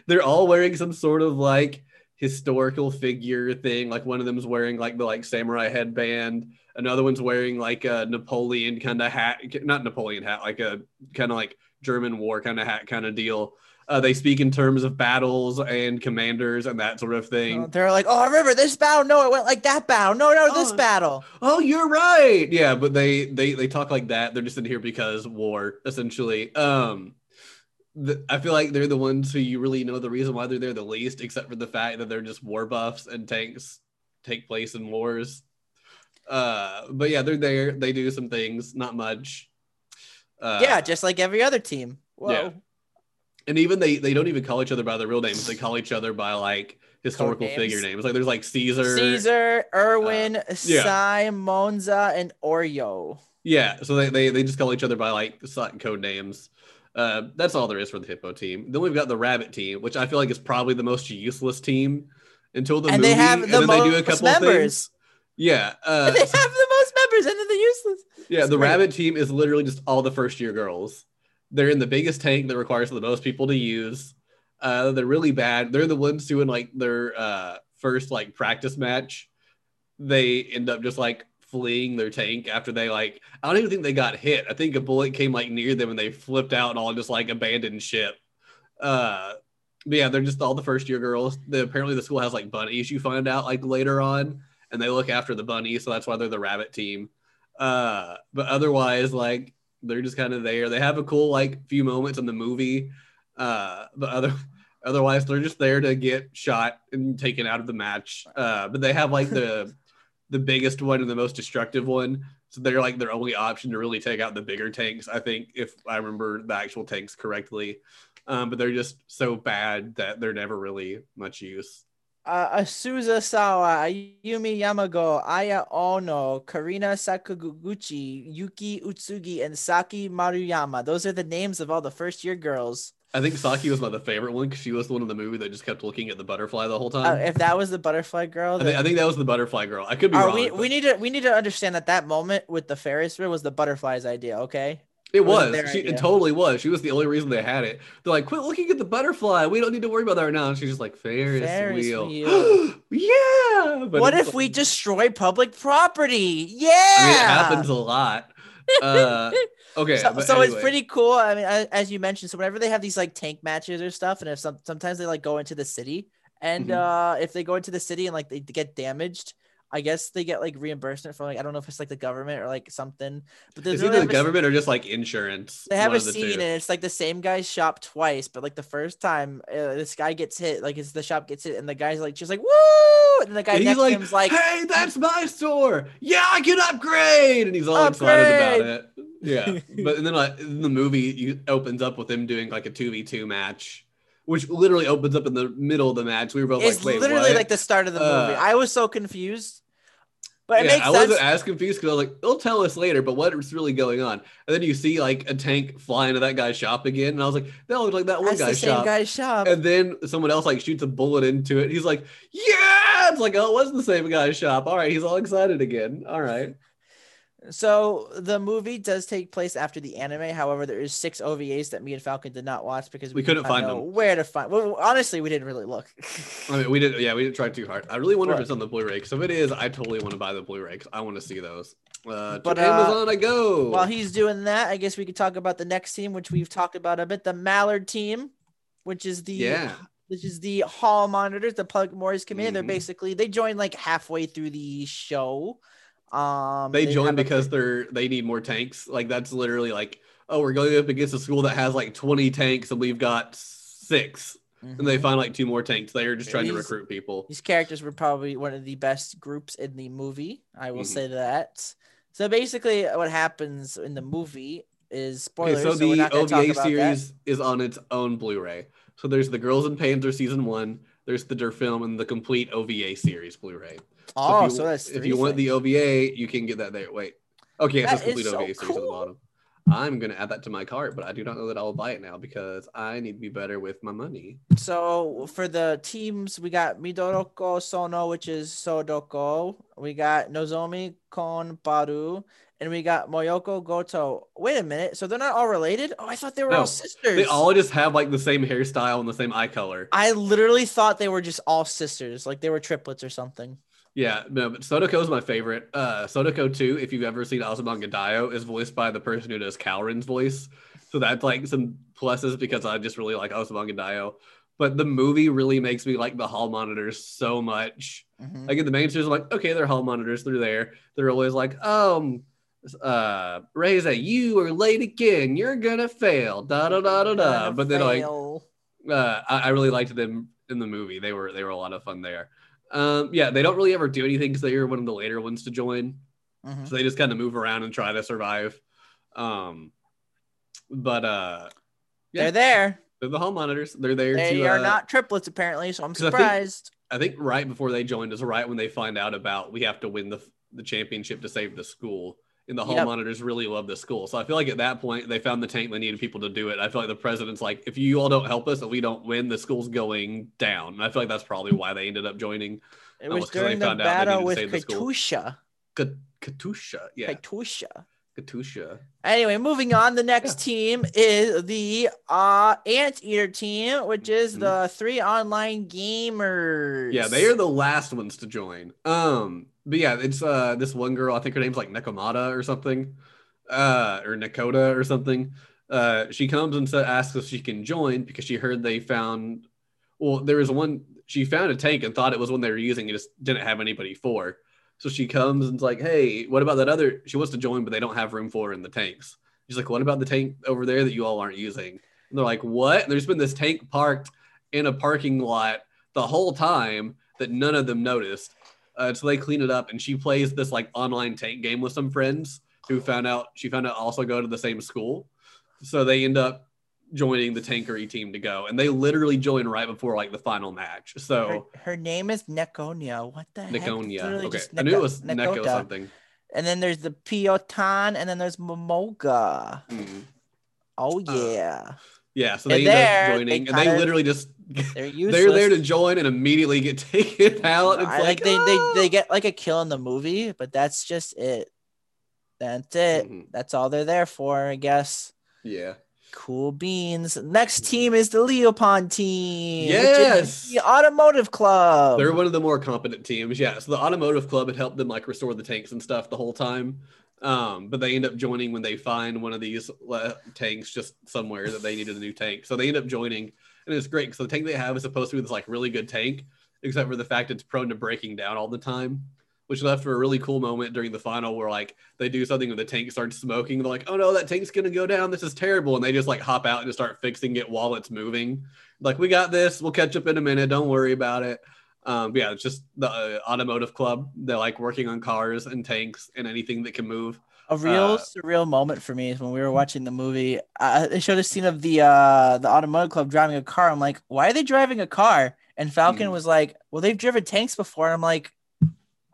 They're all wearing some sort of, like, historical figure thing. Like, one of them's wearing, like, the, like, samurai headband. Another one's wearing, like, a Napoleon kind of hat. Not Napoleon hat. Like, a kind of, like, German war kind of hat kind of deal. Uh, they speak in terms of battles and commanders and that sort of thing. Oh, they're like, oh, I remember this battle. No, it went like that battle. No, no, oh, this battle. Oh, you're right. Yeah, but they they they talk like that. They're just in here because war, essentially. Um, the, I feel like they're the ones who you really know the reason why they're there the least, except for the fact that they're just war buffs and tanks take place in wars. Uh, but yeah, they're there. They do some things, not much. Uh, yeah, just like every other team. Whoa. Yeah. And even they, they don't even call each other by their real names. They call each other by, like, historical names. Figure names. Like, there's, like, Caesar. Caesar, Erwin, uh, Sai, yeah. Monza, and Oreo. Yeah, so they, they, they just call each other by, like, code names. Uh, that's all there is for the Hippo team. Then we've got the Rabbit team, which I feel like is probably the most useless team until the and movie. They have the and then most they do a couple members. Things. Yeah. Uh, and they have the most members, and then they're useless. Yeah, it's the great. Rabbit team is literally just all the first-year girls. They're in the biggest tank that requires the most people to use. Uh, they're really bad. They're the ones who in like their uh, first like practice match, they end up just like fleeing their tank after they like, I don't even think they got hit. I think a bullet came like near them and they flipped out and all just like abandoned ship. Uh, but yeah, they're just all the first year girls. They, apparently the school has like bunnies you find out like later on and they look after the bunnies. So that's why they're the Rabbit team. Uh, but otherwise like, they're just kind of there. They have a cool, like, few moments in the movie. Uh, but other, otherwise, they're just there to get shot and taken out of the match. Uh, but they have, like, the the biggest one and the most destructive one. So they're, like, their only option to really take out the bigger tanks, I think, if I remember the actual tanks correctly. Um, but they're just so bad that they're never really much use. Uh, Asuza Sawa, Yumi Yamago, Aya Ono, Karina Sakaguchi, Yuki Utsugi, and Saki Maruyama. Those are the names of all the first-year girls. I think Saki was my the favorite one because she was the one in the movie that just kept looking at the butterfly the whole time. Uh, if that was the butterfly girl, then... I, think, I think that was the butterfly girl. I could be uh, wrong. We, but... we need to we need to understand that that moment with the Ferris wheel was the butterfly's idea. Okay. It was. She, it totally was. She was the only reason they had it. They're like, quit looking at the butterfly. We don't need to worry about that right now. And she's just like, Ferris, Ferris wheel. wheel. Yeah. But what if like, we destroy public property? Yeah. I mean, it happens a lot. Uh, okay. So, so anyway. It's pretty cool. I mean, as you mentioned, so whenever they have these like tank matches or stuff, and if some, sometimes they like go into the city, and mm-hmm. uh, if they go into the city and like they get damaged, I guess they get like reimbursement from like I don't know if it's like the government or like something. But there's either the government or just like insurance. They have a scene and it's like the same guy's shop twice, but like the first time uh, this guy gets hit, like it's the shop gets hit, and the guy's like just like woo, and the guy next to him's like, hey, that's my store. Yeah, I can upgrade, and he's all excited about it. Yeah, but and then like in the movie you opens up with him doing like a two v two match. Which literally opens up in the middle of the match. We were both it's like, wait, It's literally what? Like the start of the uh, movie. I was so confused. But it yeah, makes I sense. I wasn't as confused because I was like, they'll tell us later, but what's really going on? And then you see like a tank fly into that guy's shop again. And I was like, that looked like that one That's guy's, the same shop. guy's shop. And then someone else like shoots a bullet into it. He's like, yeah! It's like, oh, it was the same guy's shop. All right, he's all excited again. All right. So the movie does take place after the anime. However, there is six O V As that me and Falcon did not watch because we, we couldn't find them. Where to find? Well, honestly, we didn't really look. I mean, we didn't. Yeah, we didn't try too hard. I really wonder what? if it's on the Blu-ray. Because if it is, I totally want to buy the Blu-ray. Cause I want to see those. Uh, but, to uh, Amazon, I go. While he's doing that, I guess we could talk about the next team, which we've talked about a bit. The Mallard team, which is the yeah. which is the hall monitors, the Public Morris Committee. Mm-hmm. They're basically they joined like halfway through the show. Um, they, they join because a, they're they need more tanks. Like that's literally like, oh, we're going up against a school that has like twenty tanks and we've got six, mm-hmm. and they find like two more tanks. They are just trying these, to recruit people. These characters were probably one of the best groups in the movie. I will mm-hmm. say that. So basically, what happens in the movie is spoilers. Okay, so, so the we're not O V A series that. is on its own Blu-ray. So there's the Girls and Panzer season one. There's the Der Film and the complete O V A series Blu-ray. Oh, so, if you, so that's if you things. want the O V A, you can get that there. Wait, okay, that it's complete so O V A cool. series at the bottom. I'm gonna add that to my cart, but I do not know that I will buy it now because I need to be better with my money. So for the teams, we got Midoroko Sono, which is Sodoko. We got Nozomi Konbaru, and we got Moyoko Goto. Wait a minute, so they're not all related? Oh, I thought they were no, all sisters. They all just have like the same hairstyle and the same eye color. I literally thought they were just all sisters, like they were triplets or something. Yeah, no, but Sodoko is my favorite. Uh, Sodoko two, if you've ever seen Azumanga Daioh, is voiced by the person who does Calrin's voice. So that's like some pluses because I just really like Osmog and Dio. But the movie really makes me like the hall monitors so much. Mm-hmm. Like in the main series, I'm like, okay, they're hall monitors. They're there. They're always like, um, uh, Reizei, you are late again. You're gonna fail. Da da da da da. But then like, uh, I, I really liked them in the movie. They were they were a lot of fun there. Um, yeah, they don't really ever do anything because they're one of the later ones to join. Mm-hmm. So they just kind of move around and try to survive. Um, but uh, yeah. They're there. They're the hall monitors. They're there. They to, are uh, not triplets apparently, so I'm surprised. I think, I think right before they joined is right when they find out about we have to win the the championship to save the school. And the hall yep. monitors really love the school. So I feel like at that point they found the tank they needed people to do it. I feel like the president's like, if you all don't help us and we don't win, the school's going down. And I feel like that's probably why they ended up joining. It was during the battle with Katyusha. Katyusha, yeah. Katyusha. Katyusha. Anyway, moving on. The next yeah. team is the uh, Anteater team, which is mm-hmm. the three online gamers. Yeah, they are the last ones to join. Um, but yeah, it's uh this one girl. I think her name's like Nekomata or something, uh, or Nakoda or something. Uh, she comes and asks if she can join because she heard they found. Well, there was one. She found a tank and thought it was one they were using. It just didn't have anybody for. So she comes and's like, hey, what about that other? She wants to join, but they don't have room for her in the tanks. She's like, what about the tank over there that you all aren't using? And they're like, what? And there's been this tank parked in a parking lot the whole time that none of them noticed. Uh, so they clean it up, and she plays this like online tank game with some friends who found out she found out also go to the same school. So they end up joining the tankery team to go, and they literally join right before like the final match. So her, her name is Nekonia. What the Nekonia. Heck? Okay. Neko- I knew it was Neko, Neko something. And then there's the Piotan, and then there's Momoga. Mm-hmm. Oh yeah. Uh, yeah. So they end up joining, they and they literally just they're, they're there to join and immediately get taken out. It's I, like, like they, oh! they they get like a kill in the movie, but that's just it. That's it. Mm-hmm. That's all they're there for, I guess. Yeah. Cool beans. Next team is the Leopold team. Yes, the Automotive Club. They're one of the more competent teams. Yeah, so the Automotive Club had helped them like restore the tanks and stuff the whole time, um, but they end up joining when they find one of these le- tanks just somewhere that they needed a new tank. So they end up joining, and it's great because the tank they have is supposed to be this like really good tank, except for the fact it's prone to breaking down all the time. Which left for a really cool moment during the final where like they do something when the tank starts smoking. They're like, oh no, that tank's gonna go down. This is terrible. And they just like hop out and just start fixing it while it's moving. Like, we got this, we'll catch up in a minute. Don't worry about it. Um, but yeah, it's just the uh, Automotive Club. They're like working on cars and tanks and anything that can move. A real uh, surreal moment for me is when we were watching the movie, uh, they showed a scene of the, uh, the Automotive Club driving a car. I'm like, why are they driving a car? And Falcon mm-hmm. was like, well, they've driven tanks before. And I'm like,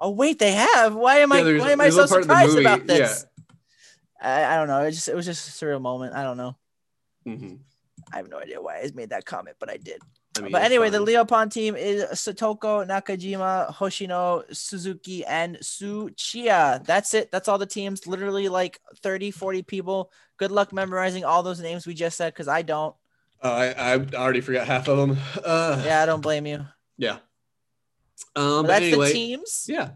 oh wait, they have. Why am yeah, I? Why am I so surprised about this? Yeah. I, I don't know. It just it was just a surreal moment. I don't know. Mm-hmm. I have no idea why I made that comment, but I did. I mean, but anyway, fine. The Leopold team is Satoko, Nakajima, Hoshino, Suzuki, and Tsuchiya. That's it. That's all the teams. Literally like thirty, forty people. Good luck memorizing all those names we just said because I don't. Uh, I I already forgot half of them. Uh, yeah, I don't blame you. Yeah. Um, well, that's anyway, the teams. Yeah.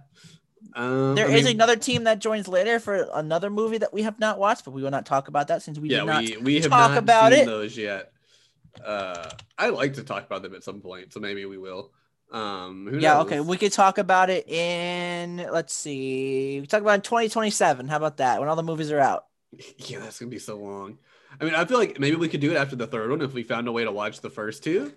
Um, there I is mean, another team that joins later for another movie that we have not watched, but we will not talk about that since we yeah, did not we, we have talk not about seen it. Those yet. Uh, I like to talk about them at some point, so maybe we will. Um, who yeah, knows? Okay, we could talk about it in. Let's see, we talk about it in twenty twenty-seven. How about that? When all the movies are out. Yeah, that's gonna be so long. I mean, I feel like maybe we could do it after the third one if we found a way to watch the first two.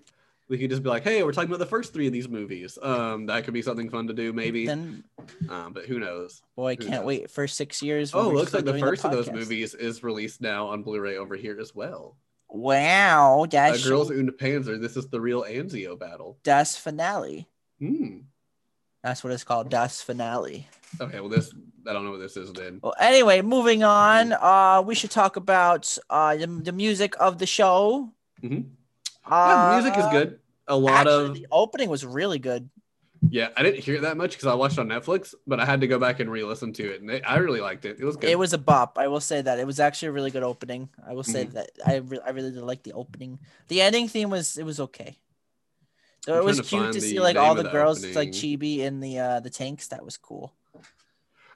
We could just be like, hey, we're talking about the first three of these movies. Um, that could be something fun to do, maybe. Then, um, but who knows? Boy, I can't knows? wait for six years. Oh, looks like the first the of those movies is released now on Blu-ray over here as well. Wow. That's uh, Girls und Panzer. This is the real Anzio battle. Das Finale. Hmm. That's what it's called. Das Finale. Okay, well, this... I don't know what this is then. Well, anyway, moving on. Uh, we should talk about uh the, the music of the show. Mm-hmm. Yeah, the music is good. A lot Actually, of the opening was really good. Yeah, I didn't hear it that much because I watched on Netflix, but I had to go back and re-listen to it, and it, I really liked it. It was good. It was a bop. I will say that it was actually a really good opening. I will say mm-hmm. that I re- I really did like the opening. The ending theme was it was okay. So I'm it was cute to, to see like all the, the girls opening. Like Chibi in the uh, the tanks. That was cool.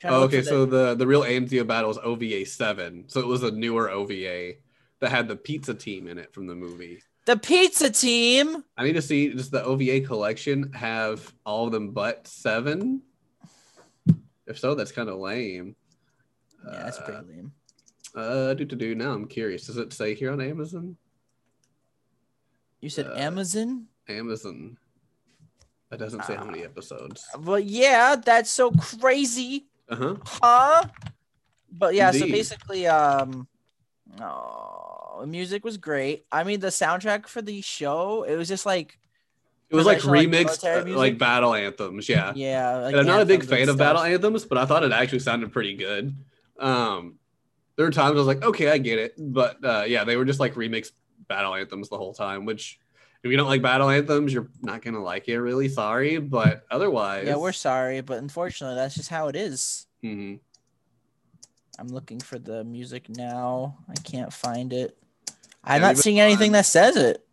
Oh, okay, so the the real Anzio battle is O V A seven, so it was a newer O V A. that had the pizza team in it from the movie. The pizza team. I need to see just the O V A collection have all of them but seven. If so, that's kind of lame. Yeah, that's pretty uh, lame. Uh, do to do. Now I'm curious. Does it say here on Amazon? You said uh, Amazon? Amazon. That doesn't say uh, how many episodes. Well, yeah, that's so crazy. Uh-huh. Huh? But yeah, Indeed. So basically, um, oh, the music was great. I mean, the soundtrack for the show, it was just like... It was like remixed, like, uh, like battle anthems, yeah. Yeah. Like, and I'm not a big fan of battle anthems, but I thought it actually sounded pretty good. Um, there were times I was like, okay, I get it. But uh, yeah, they were just like remixed battle anthems the whole time, which if you don't like battle anthems, you're not going to like it. Really sorry, but otherwise. Yeah, we're sorry, but unfortunately, that's just how it is. Mm-hmm. I'm looking for the music now. I can't find it. I'm yeah, not seeing anything on, that says it.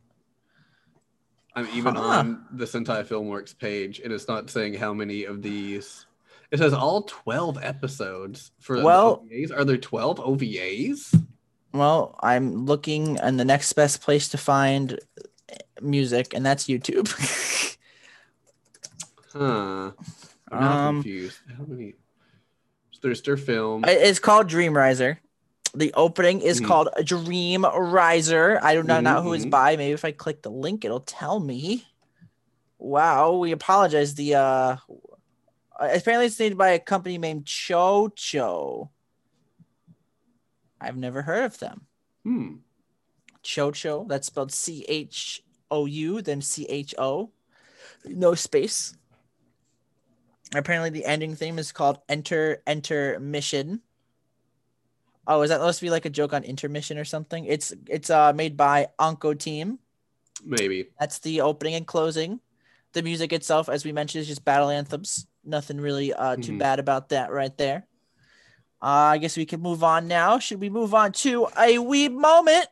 I'm even huh. on the Sentai Filmworks page, and it's not saying how many of these. It says all twelve episodes for well, the O V As. Are there twelve O V As? Well, I'm looking, and the next best place to find music, and that's YouTube. huh. I'm not um, confused. How many? Thrister film. It's called Dream Riser. The opening is mm-hmm. called Dream Riser. I do not mm-hmm. know who it's by. Maybe if I click the link, it'll tell me. Wow, we apologize. The uh, apparently it's made by a company named Chocho. I've never heard of them. Hmm. Chocho. That's spelled C H O U, then C H O, no space. Apparently, the ending theme is called Enter Intermission. Oh, is that supposed to be like a joke on intermission or something? It's it's uh, made by Onco Team. Maybe. That's the opening and closing. The music itself, as we mentioned, is just battle anthems. Nothing really uh, too mm-hmm. bad about that right there. Uh, I guess we can move on now. Should we move on to a weeb moment?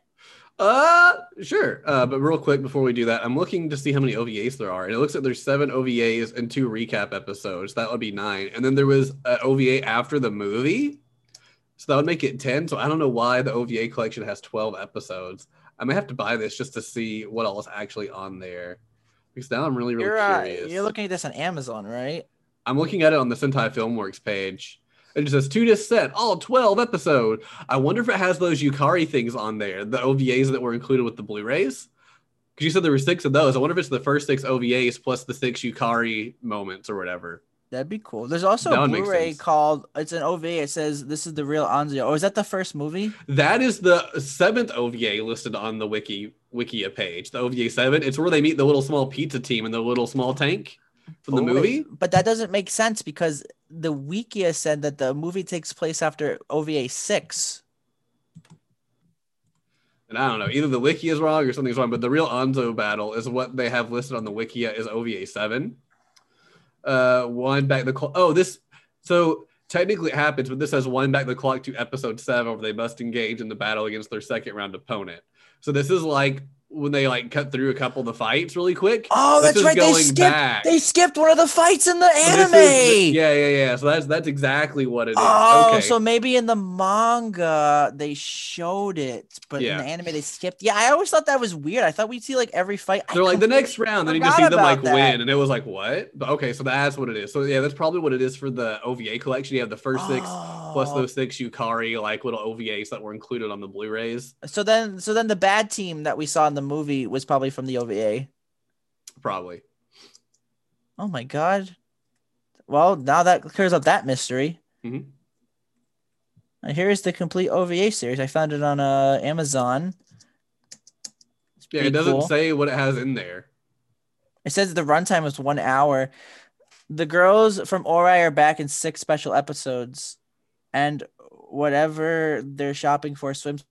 Uh, sure. Uh, but real quick before we do that, I'm looking to see how many O V As there are, and it looks like there's seven O V As and two recap episodes. That would be nine, and then there was an O V A after the movie, so that would make it ten. So I don't know why the O V A collection has twelve episodes. I may have to buy this just to see what all is actually on there, because now I'm really really you're, curious. Uh, you're looking at this on Amazon, right? I'm looking at it on the Sentai Filmworks page. It just says two disc set, all twelve episodes. I wonder if it has those Yukari things on there, the O V As that were included with the Blu-rays. Because you said there were six of those. I wonder if it's the first six O V As plus the six Yukari moments or whatever. That'd be cool. There's also that a Blu-ray called, it's an O V A. It says, this is the real Anzio. Oh, is that the first movie? That is the seventh O V A listed on the Wiki Wikia page, the O V A seven. It's where they meet the little small pizza team and the little small tank. From the movie? But that doesn't make sense because the Wikia said that the movie takes place after O V A six. And I don't know. Either the Wiki is wrong or something's wrong, but the real Anzo battle is what they have listed on the Wikia is O V A seven. Uh, wind back the clock. Oh, this... So technically it happens, but this says wind back the clock to episode seven where they must engage in the battle against their second round opponent. So this is like... when they like cut through a couple of the fights really quick. Oh, that's right. They skipped. Back. They skipped one of the fights in the anime. Is, yeah, yeah, yeah. So that's that's exactly what it is. Oh, okay. So maybe in the manga they showed it, but yeah. in the anime they skipped. Yeah, I always thought that was weird. I thought we'd see like every fight. They're I like the next round, then you just see them like that. Win, and it was like what? But okay, so that's what it is. So yeah, that's probably what it is for the O V A collection. You have the first oh. six plus those six Yukari like little O V As that were included on the Blu-rays. So then, so then the bad team that we saw in the movie was probably from the O V A. Probably. Oh my god. Well, now that clears up that mystery. Mm-hmm. And here is the complete O V A series. I found it on uh, Amazon. Yeah, it doesn't cool. say what it has in there. It says the runtime was one hour. The girls from Ooarai are back in six special episodes, and whatever they're shopping for swims.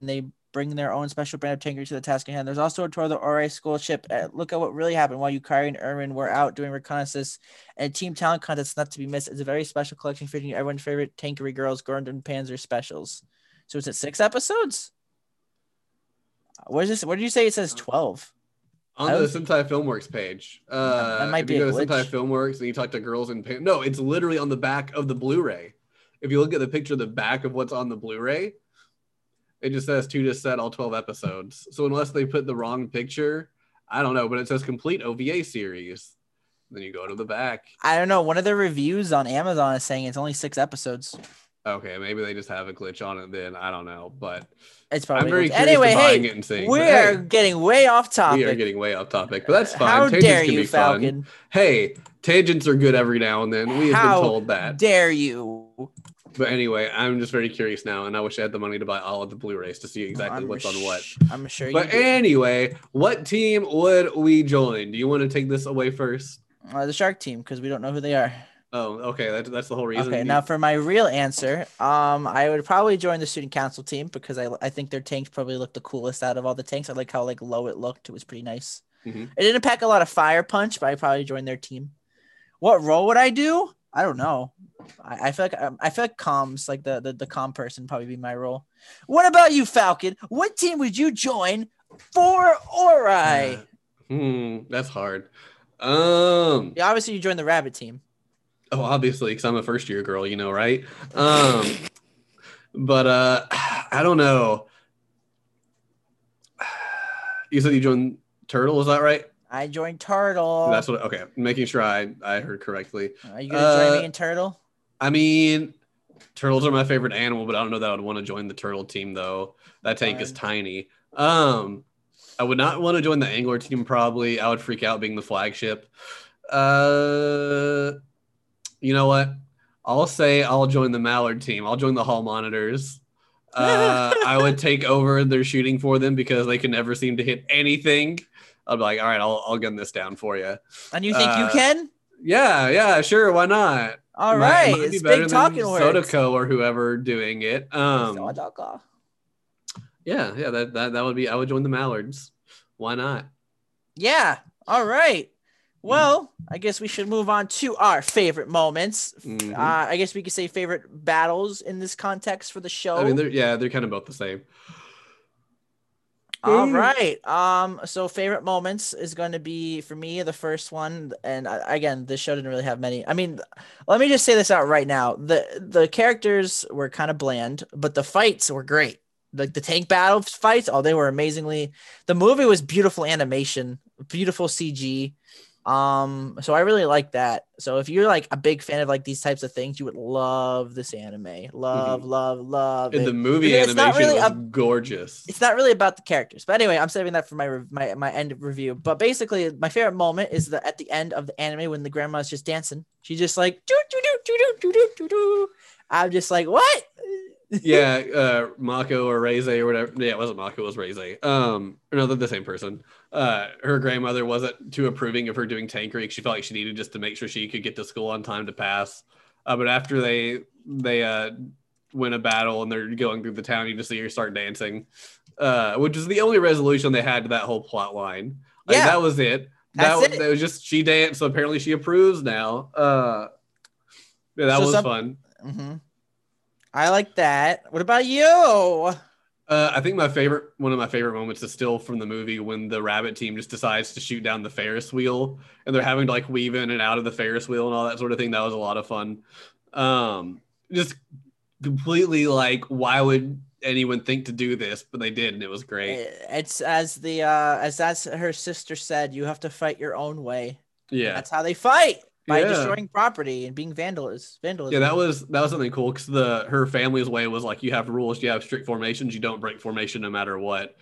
They bring their own special brand of tanker to the task at hand. There's also a tour of the Ooarai school ship. Uh, look at what really happened while Yukari and Erwin were out doing reconnaissance and team talent contest, not to be missed. It's a very special collection featuring everyone's favorite Tankery Girls, Girls und Panzer specials. So is it six episodes? What is this? What did you say? It says twelve. On the Sentai Filmworks page. Uh, that might be if you go to Sentai Filmworks and you talk to Girls and Panzer. No, it's literally on the back of the Blu-ray. If you look at the picture of the back of what's on the Blu-ray, It just says Tudis set all twelve episodes. So unless they put the wrong picture, I don't know, but it says complete O V A series. Then you go to the back. I don't know. One of the reviews on Amazon is saying it's only six episodes. Okay, maybe they just have a glitch on it then. I don't know, but it's probably I'm very glitch. Curious anyway, to buying hey, it and seeing. We're hey, getting way off topic. We are getting way off topic, but that's fine. How tangents dare can you, be Falcon? Fun. Hey, tangents are good every now and then. We have How been told that. Dare you? But anyway, I'm just very curious now, and I wish I had the money to buy all of the Blu-rays to see exactly oh, what's sh- on what. I'm sure you But do. Anyway, what team would we join? Do you want to take this away first? Uh, the Shark Team, because we don't know who they are. Oh, okay. That, that's the whole reason. Okay, now for my real answer, um, I would probably join the Student Council team, because I I think their tanks probably look the coolest out of all the tanks. I like how like low it looked. It was pretty nice. Mm-hmm. It didn't pack a lot of fire punch, but I probably joined their team. What role would I do? I don't know. I, I feel like um, I feel like comms, like the, the the comm person, probably be my role. What about you, Falcon? What team would you join for Ooarai? Uh, hmm, that's hard. Um. Yeah, obviously you joined the Rabbit team. Oh, obviously, because I'm a first year girl, you know, right? Um, but uh, I don't know. You said you joined Turtle, is that right? I joined Turtle. That's what. Okay, making sure I, I heard correctly. Are you gonna uh, join me in Turtle? I mean, turtles are my favorite animal, but I don't know that I would want to join the Turtle team though. That tank Darn. is tiny. Um, I would not want to join the Angler team. Probably, I would freak out being the flagship. Uh, you know what? I'll say I'll join the Mallard team. I'll join the Hall Monitors. Uh, I would take over their shooting for them because they can never seem to hit anything. I'll be like, all right, I'll, I'll gun this down for you. And you think uh, you can? Yeah, yeah, sure. Why not? All might, right. Might be it's better big than Sodoko or whoever doing it. Um, Sodoko. Yeah, yeah, that, that that would be, I would join the Mallards. Why not? Yeah. All right. Well, mm-hmm. I guess we should move on to our favorite moments. Mm-hmm. Uh, I guess we could say favorite battles in this context for the show. I mean, they're, yeah, they're kind of both the same. All right. Um. So favorite moments is going to be, for me, the first one. And I, again, this show didn't really have many. I mean, let me just say this out right now. The the characters were kind of bland, but the fights were great. Like the tank battle fights, oh, they were amazingly. The movie was beautiful animation, beautiful C G. Um. So I really like that. So if you're like a big fan of like these types of things, you would love this anime. Love, mm-hmm. love, love. And it. The movie because animation really was a, gorgeous. It's not really about the characters, but anyway, I'm saving that for my my my end of review. But basically, my favorite moment is the at the end of the anime when the grandma's just dancing. She's just like do do do do do do do. I'm just like what? yeah, uh, Mako or Reizei or whatever. Yeah, it wasn't Mako, it was Reizei. Um, no, they're the same person. Uh, her grandmother wasn't too approving of her doing tankery. She felt like she needed just to make sure she could get to school on time to pass. Uh, but after they they uh, win a battle and they're going through the town, you just see her start dancing, uh, which is the only resolution they had to that whole plot line. Like, yeah, that was it. That was, it. That was just she danced. So apparently she approves now. Uh, yeah, that so was some- fun. Mm-hmm. I like that. What about you? Uh, I think my favorite, one of my favorite moments is still from the movie when the rabbit team just decides to shoot down the Ferris wheel and they're having to like weave in and out of the Ferris wheel and all that sort of thing. That was a lot of fun. Um, just completely like, why would anyone think to do this? But they did, and it was great. It's as the uh, as as her sister said, you have to fight your own way. Yeah, that's how they fight. By yeah. destroying property and being vandals, vandalism. Yeah, that was that was something cool because the her family's way was like you have rules, you have strict formations, you don't break formation no matter what.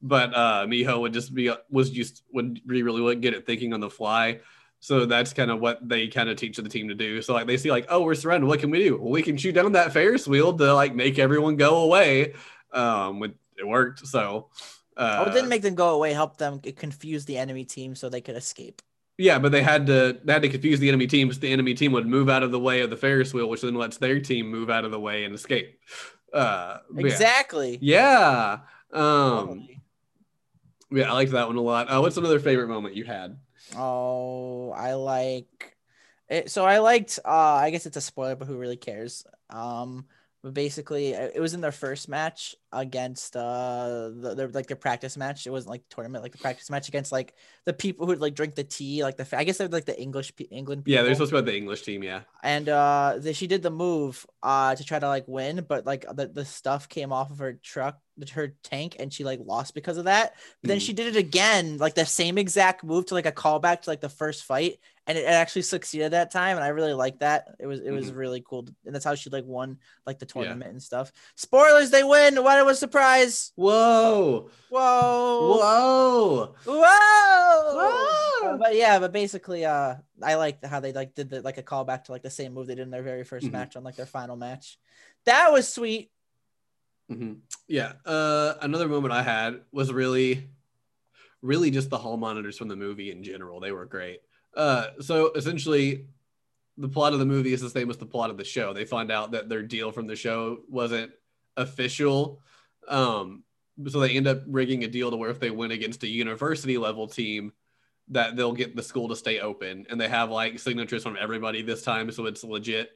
But uh, Miho would just be was just would be really, really good at thinking on the fly. So that's kind of what they kind of teach the team to do. So like they see like, oh, we're surrounded. What can we do? Well, we can shoot down that Ferris wheel to like make everyone go away. Um, it worked. So uh, oh, it didn't make them go away. Helped them confuse the enemy team so they could escape. Yeah, but they had to they had to confuse the enemy team because the enemy team would move out of the way of the Ferris wheel, which then lets their team move out of the way and escape. Uh, exactly. Yeah. Yeah. Um, yeah, I liked that one a lot. Uh, what's another favorite moment you had? Oh, I like it. So I liked, uh, I guess it's a spoiler, but who really cares? Um, But basically, it was in their first match against uh, the, their like their practice match. It wasn't like tournament, like the practice match against like the people who like drink the tea, like the I guess they're like the English England. People. Yeah, they're supposed to be the English team. Yeah, and uh, the, she did the move uh to try to like win, but like the, the stuff came off of her truck, her tank, and she like lost because of that. But then mm. she did it again, like the same exact move to like a callback to like the first fight, and it, it actually succeeded that time. And I really liked that. It was it was mm. really cool, and that's how she like won like the tournament yeah. and stuff. Spoilers: they win. What a surprise! Whoa! Whoa! Whoa! Whoa! Whoa! But yeah, but basically, uh, I liked how they like did the, like a callback to like the same move they did in their very first mm-hmm. match on like their final match. That was sweet. Mm-hmm. Yeah. Uh, another moment I had was really, really just the hall monitors from the movie in general. They were great. Uh, so essentially, the plot of the movie is the same as the plot of the show. They find out that their deal from the show wasn't official, um, so they end up rigging a deal to where if they win against a university level team, that they'll get the school to stay open. And they have like signatures from everybody this time, so it's legit.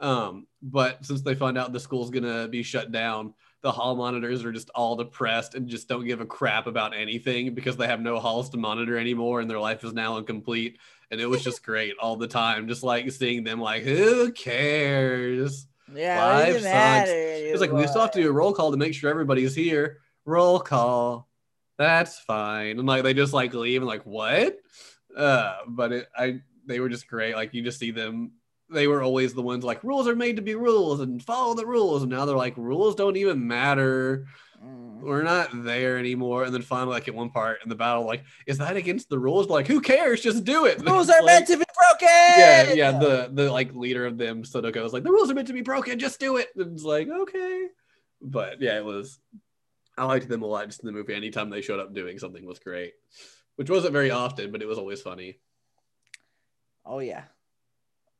Um, but since they find out the school's gonna be shut down, the hall monitors are just all depressed and just don't give a crap about anything because they have no halls to monitor anymore and their life is now incomplete. And it was just great all the time, just like seeing them like, who cares? Yeah, life sucks. Matter, it's like, what? We still have to do a roll call to make sure everybody's here. Roll call. That's fine. And like, they just like leave and like, what? Uh, but it, I, they were just great. Like you just see them. They were always the ones like, rules are made to be rules and follow the rules. And now they're like, rules don't even matter. Mm. We're not there anymore. And then finally, like at one part in the battle, like, is that against the rules? But like, who cares? Just do it. The rules are like, meant to be broken. Yeah, yeah. The the like leader of them, Sodoko, was like, the rules are meant to be broken. Just do it. And it's like, okay. But yeah, it was. I liked them a lot just in the movie. Anytime they showed up doing something was great, which wasn't very often, but it was always funny. Oh yeah.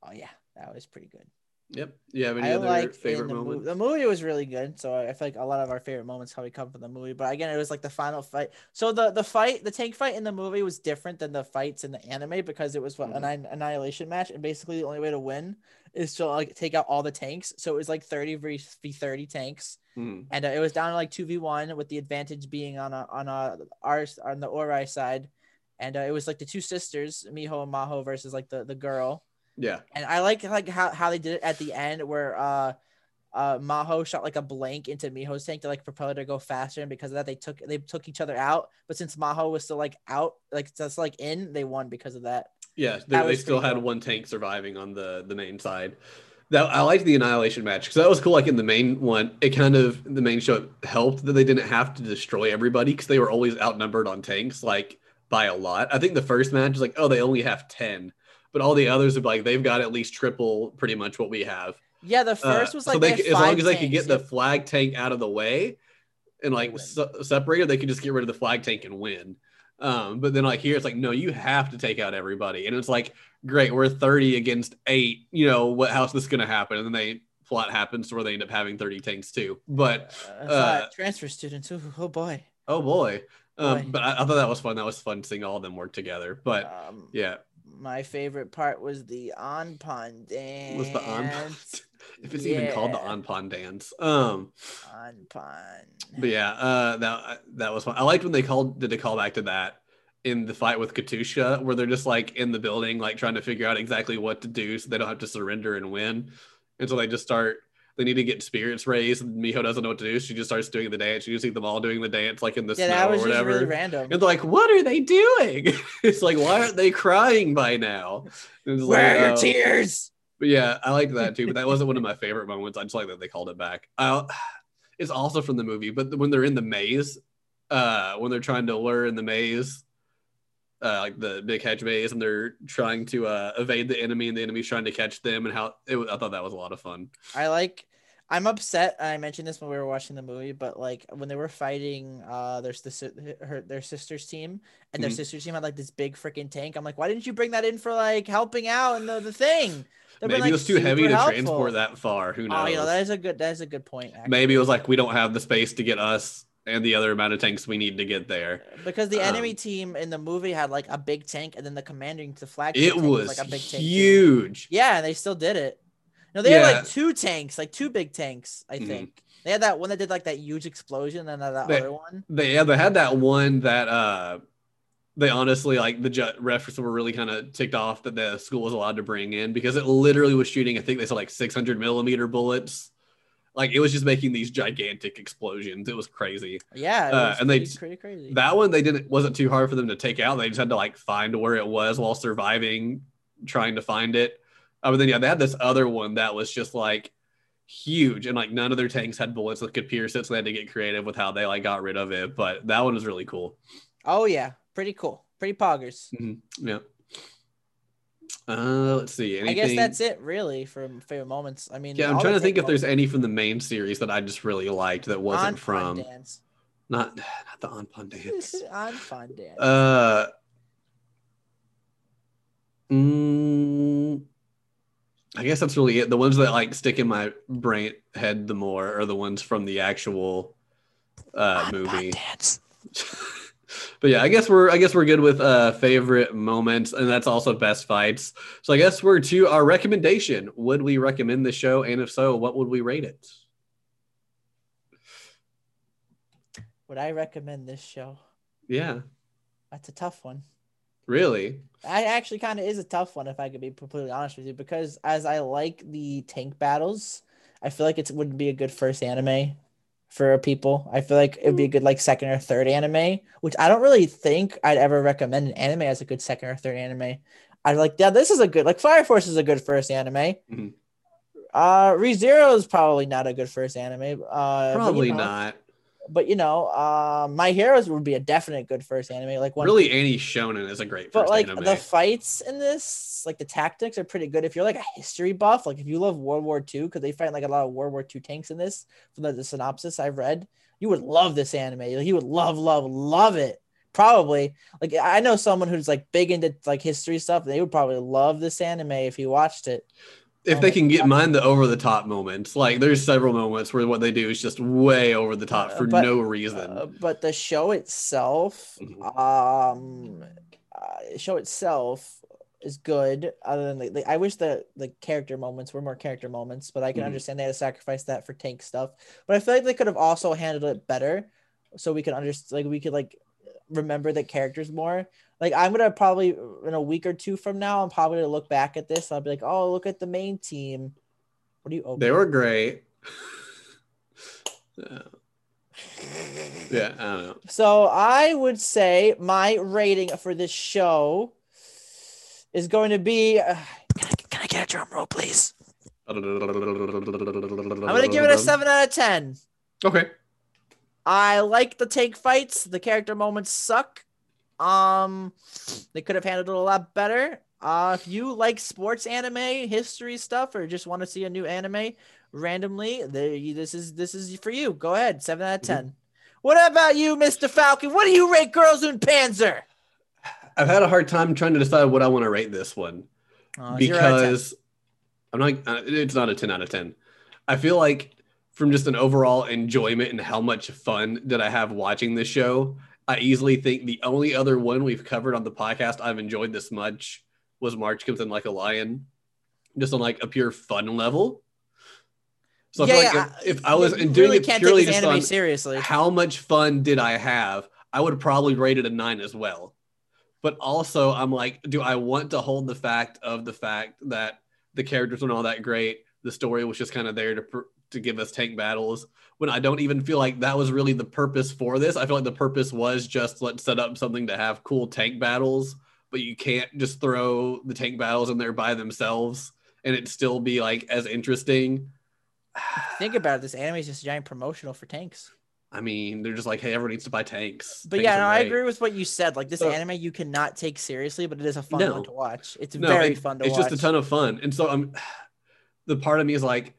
Oh yeah, that was pretty good. Yep. You have any I other like favorite moments? The movie was really good, so I feel like a lot of our favorite moments probably come from the movie. But again, it was like the final fight. So the the fight, the tank fight in the movie was different than the fights in the anime because it was what mm-hmm. an annihilation match, and basically the only way to win is to like take out all the tanks. So it was like thirty v thirty tanks, mm-hmm. and uh, it was down to like two v one with the advantage being on a on a our on the Ooarai side, and uh, it was like the two sisters Miho and Maho versus like the the girl. Yeah, and I like like how, how they did it at the end where uh, uh, Maho shot like a blank into Miho's tank to like propel her to go faster, and because of that they took they took each other out. But since Maho was still like out, like that's like in, they won because of that. Yeah, they, that they still had cool. one tank surviving on the the main side. That I liked the annihilation match because that was cool. Like in the main one, it kind of the main show helped that they didn't have to destroy everybody because they were always outnumbered on tanks like by a lot. I think the first match is like oh they only have ten. But all the others are like they've got at least triple pretty much what we have. Yeah, the first was like uh, so they they could, as long as tanks, they could get yeah. the flag tank out of the way and like se- separated, they could just get rid of the flag tank and win. Um, but then like here, it's like no, you have to take out everybody, and it's like great, we're thirty against eight. You know what? How's this gonna happen? And then they plot happens to where they end up having thirty tanks too. But uh, uh, transfer students, oh, oh boy, oh boy. Um, but I, I thought that was fun. That was fun seeing all of them work together. But um, yeah. My favorite part was the Anpan dance. Was the Anpan? If it's yeah. even called the Anpan dance. Um, Anpan. But yeah, uh, that that was fun. I liked when they called did a callback to that in the fight with Katyusha, where they're just like in the building, like trying to figure out exactly what to do so they don't have to surrender and win. And so they just start. They need to get spirits raised. And Miho doesn't know what to do. She just starts doing the dance. You just see them all doing the dance, like in the yeah, snow that was or whatever. Just really random. And they're like, "What are they doing?" It's like, why aren't they crying by now? Where like, are your oh. tears? But yeah, I liked that too. But that wasn't one of my favorite moments. I just like that they called it back. I'll, it's also from the movie, but when they're in the maze, uh, when they're trying to lure in the maze, uh, like the big hedge maze, and they're trying to uh, evade the enemy, and the enemy's trying to catch them, and how it, I thought that was a lot of fun. I like. I'm upset. I mentioned this when we were watching the movie, but like when they were fighting, uh, there's the her their sister's team, and their mm-hmm. sister's team had like this big freaking tank. I'm like, why didn't you bring that in for like helping out and the, the thing? They've Maybe been, like, it was too heavy to helpful. transport that far. Who knows? Oh, you know, that is a good that is a good point. Actually. Maybe it was like we don't have the space to get us and the other amount of tanks we need to get there. Because the um, enemy team in the movie had like a big tank, and then the commanding to flag. It was, was like a big tank. Huge. Too. Yeah, they still did it. No, they yeah. had like two tanks, like two big tanks, I think. Mm. They had that one that did like that huge explosion, and then that they, other one. They, yeah, they had that one that uh, they honestly, like the ju- refs were really kind of ticked off that the school was allowed to bring in, because it literally was shooting, I think they said like six hundred millimeter bullets. Like it was just making these gigantic explosions. It was crazy. Yeah, it was uh, and they pretty crazy. That one they didn't wasn't too hard for them to take out. They just had to like find where it was while surviving, trying to find it. Uh, but then yeah, they had this other one that was just like huge, and like none of their tanks had bullets that could pierce it, so they had to get creative with how they like got rid of it. But that one was really cool. Oh yeah, pretty cool, pretty poggers. Mm-hmm. Yeah. Uh, let's see. Anything? I guess that's it, really, from favorite moments. I mean, yeah, I'm trying to think if moments. There's any from the main series that I just really liked that wasn't Anpan from dance. Not not the Anpan dance. Anpan dance. Uh, mm, I guess that's really it. The ones that like stick in my brain head the more are the ones from the actual uh, movie. Anpan dance. But yeah, I guess we're I guess we're good with uh, favorite moments, and that's also best fights. So I guess we're to our recommendation. Would we recommend the show, and if so, what would we rate it? Would I recommend this show? Yeah, that's a tough one. Really? That actually kind of is a tough one, if I could be completely honest with you, because as I like the tank battles, I feel like it wouldn't be a good first anime for people. I feel like it'd be a good like second or third anime, which I don't really think I'd ever recommend an anime as a good second or third anime. I like, yeah, this is a good, like Fire Force is a good first anime. Mm-hmm. Uh, ReZero is probably not a good first anime. Uh, probably but, you know, not. But you know, uh, My Heroes would be a definite good first anime. Like one really any shonen is a great. But first like anime. The fights in this, like the tactics are pretty good. If you're like a history buff, like if you love World War Two, because they fight like a lot of World War Two tanks in this, from the, the synopsis I've read, you would love this anime. Like, you would love, love, love it. Probably. Like I know someone who's like big into like history stuff. They would probably love this anime if he watched it. If they can get mine the over the top moments, like there's several moments where what they do is just way over the top for but, no reason. Uh, but the show itself, um, uh, show itself is good. Other than like, like, I wish the the character moments were more character moments, but I can mm-hmm. understand they had to sacrifice that for tank stuff. But I feel like they could have also handled it better, so we could understand, like we could like remember the characters more. Like I'm gonna probably in a week or two from now, I'm probably gonna look back at this. And I'll be like, oh, look at the main team. What do you? Open? They were great. uh, yeah, I don't know. So I would say my rating for this show is going to be. Uh, can, I, can I get a drum roll, please? I'm gonna give it a seven out of ten. Okay. I like the tank fights. The character moments suck. Um, they could have handled it a lot better. Uh, if you like sports anime, history stuff, or just want to see a new anime randomly, they, this is this is for you. Go ahead, seven out of ten. Mm-hmm. What about you, Mister Falcon? What do you rate Girls und Panzer? I've had a hard time trying to decide what I want to rate this one uh, because I'm not. It's not a ten out of ten. I feel like from just an overall enjoyment and how much fun did I have watching this show. I easily think the only other one we've covered on the podcast I've enjoyed this much was March Comes in Like a Lion, just on like a pure fun level. So yeah, I feel like yeah, if, if I was doing really it purely just on seriously. How much fun did I have, I would probably rate it a nine as well. But also I'm like, do I want to hold the fact of the fact that the characters weren't all that great? The story was just kind of there to pr- to give us tank battles when I don't even feel like that was really the purpose for this. I feel like the purpose was just let's set up something to have cool tank battles, but you can't just throw the tank battles in there by themselves and it still be like as interesting. Think about it. This anime is just a giant promotional for tanks. I mean, they're just like, hey, everyone needs to buy tanks. But tanks yeah, no, I agree with what you said. Like this so, anime, you cannot take seriously, but it is a fun no, one to watch. It's no, very it, fun to it's watch. It's just a ton of fun. And so I'm, the part of me is like,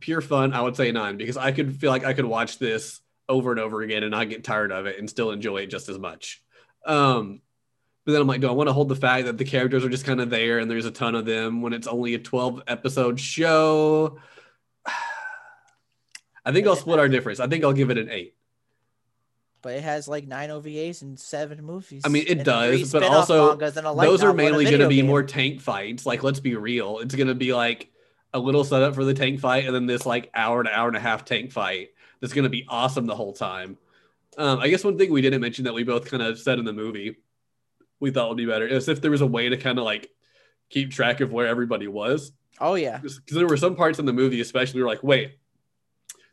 pure fun, I would say nine, because I could feel like I could watch this over and over again and not get tired of it and still enjoy it just as much. Um, but then I'm like, do I want to hold the fact that the characters are just kind of there and there's a ton of them when it's only a twelve episode show? I think I'll split our difference. I think I'll give it an eight. But it has like nine O V As and seven movies. I mean, it does, but also those are mainly going to be more tank fights. Like, let's be real. It's going to be like a little setup for the tank fight, and then this like hour to hour and a half tank fight that's going to be awesome the whole time. Um, I guess one thing we didn't mention that we both kind of said in the movie we thought would be better is if there was a way to kind of like keep track of where everybody was. Oh, yeah. Because there were some parts in the movie, especially, we were like, wait,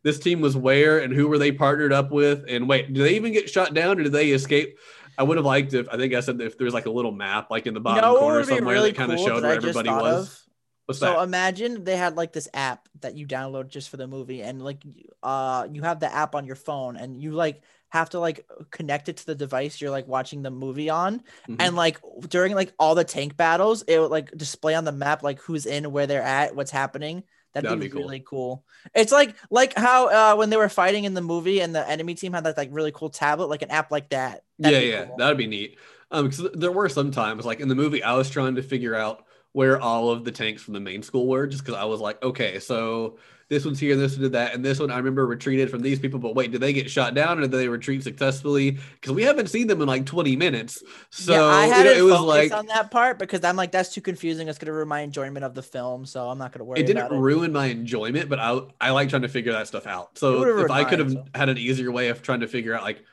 this team was where and who were they partnered up with? And wait, did they even get shot down or did they escape? I would have liked if, I think I said if there was like a little map like in the bottom no, corner somewhere really that kind cool, of showed where everybody was. Of- What's so that? Imagine they had like this app that you download just for the movie, and like uh you have the app on your phone and you like have to like connect it to the device you're like watching the movie on. Mm-hmm. And like during like all the tank battles, it would like display on the map like who's in, where they're at, what's happening. That'd, That'd be, be cool. really cool. It's like like how uh when they were fighting in the movie and the enemy team had that like really cool tablet, like an app like that. That'd yeah, yeah, cool. That'd be neat. Um, because there were some times like in the movie I was trying to figure out where all of the tanks from the main school were, just because I was like, okay, so this one's here, this one did that, and this one I remember retreated from these people, but wait, did they get shot down or did they retreat successfully? Because we haven't seen them in like twenty minutes. So yeah, I had you know, it was like on that part because I'm like, that's too confusing. It's going to ruin my enjoyment of the film, so I'm not going to worry about it. Didn't it didn't ruin my enjoyment, but I I like trying to figure that stuff out. So if I could have had an easier way of trying to figure out, like,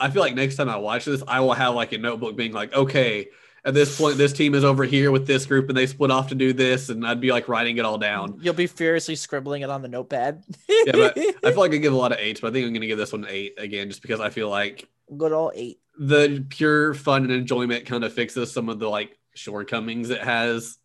I feel like next time I watch this, I will have like a notebook being like, okay, at this point, this team is over here with this group and they split off to do this. And I'd be like writing it all down. You'll be furiously scribbling it on the notepad. Yeah, but I feel like I give a lot of eights, but I think I'm going to give this one an eight again, just because I feel like good old eight. The pure fun and enjoyment kind of fixes some of the like shortcomings it has.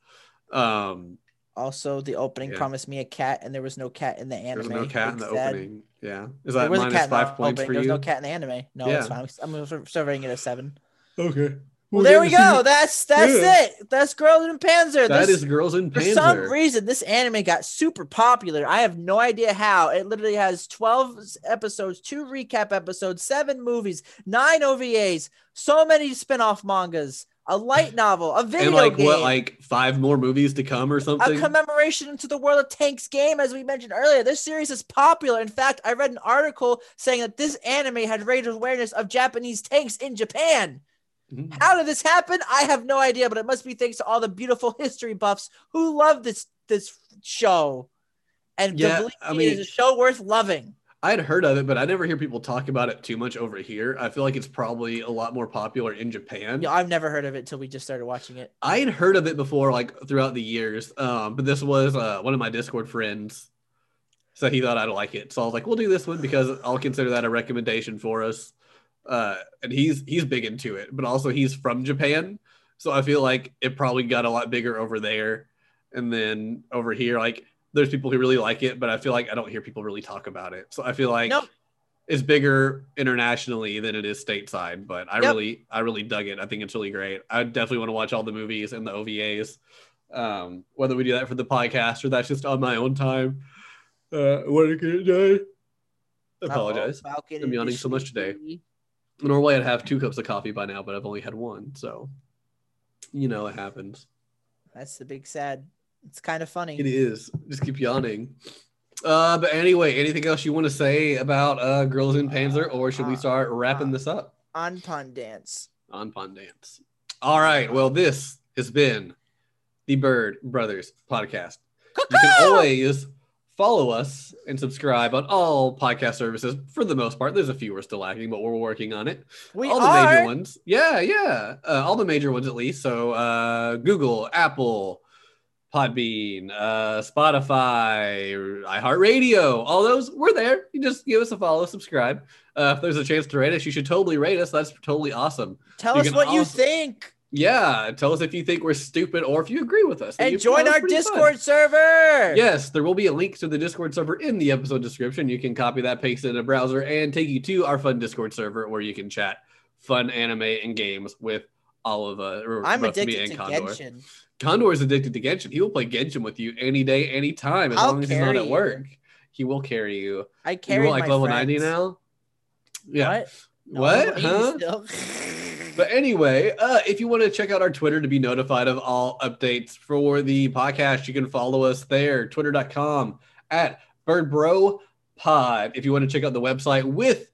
Um, also, the opening yeah. promised me a cat and there was no cat in the anime. There was no cat it's in the sad. Opening. Yeah. Is that minus five points opening. For you? There was no cat in the anime. No, yeah. It's fine. I'm surveying it a seven. Okay. Well, there we go. That's that's yeah. it. That's Girls und Panzer. That this, is Girls und Panzer. For some reason, this anime got super popular. I have no idea how. It literally has twelve episodes, two recap episodes, seven movies, nine O V As, so many spin-off mangas, a light novel, a video game. And like game, what, like five more movies to come or something? A commemoration to the World of Tanks game, as we mentioned earlier. This series is popular. In fact, I read an article saying that this anime had raised awareness of Japanese tanks in Japan. How did this happen? I have no idea, but it must be thanks to all the beautiful history buffs who love this this show. And yeah, I mean, it is a show worth loving. I had heard of it, but I never hear people talk about it too much over here. I feel like it's probably a lot more popular in Japan. Yeah, I've never heard of it until we just started watching it. I had heard of it before, like throughout the years, um, but this was uh, one of my Discord friends, so he thought I'd like it. So I was like, we'll do this one because I'll consider that a recommendation for us. Uh, and he's he's big into it, but also he's from Japan, so I feel like it probably got a lot bigger over there, and then over here, like there's people who really like it, but I feel like I don't hear people really talk about it. So I feel like nope. It's bigger internationally than it is stateside. But I yep. really I really dug it. I think it's really great. I definitely want to watch all the movies and the O V As, um, whether we do that for the podcast or that's just on my own time. Uh, what a good day! I apologize. I'm yawning so much today. Normally I'd have two cups of coffee by now, but I've only had one. So, you know, it happens. That's the big sad. It's kind of funny. It is. Just keep yawning. Uh, but anyway, anything else you want to say about uh, Girls und Panzer, or should we start wrapping this up? Anpan dance. Anpan dance. All right. Well, this has been the Bird Brothers podcast. Cuckoo! You can always follow us and subscribe on all podcast services for the most part. There's a few we're still lacking, but we're working on it. We all the are. Major ones. Yeah, yeah. Uh, all the major ones at least. So uh, Google, Apple, Podbean, uh, Spotify, iHeartRadio, all those, we're there. You just give us a follow, subscribe. Uh, if there's a chance to rate us, you should totally rate us. That's totally awesome. Tell you us what also- you think. Yeah, tell us if you think we're stupid or if you agree with us. And join our Discord fun. server. Yes, there will be a link to the Discord server in the episode description. You can copy that, paste it in a browser, and take you to our fun Discord server where you can chat fun anime and games with all of us. Uh, I'm addicted to Condor. Genshin. Condor is addicted to Genshin. He will play Genshin with you any day, any time, as I'll long as he's not at work. You. He will carry you. I carry you. Like my level friends. ninety now? Yeah. What? No, what? Huh? But anyway, uh, if you want to check out our Twitter to be notified of all updates for the podcast, you can follow us there, twitter dot com at BirdBroPod. If you want to check out the website with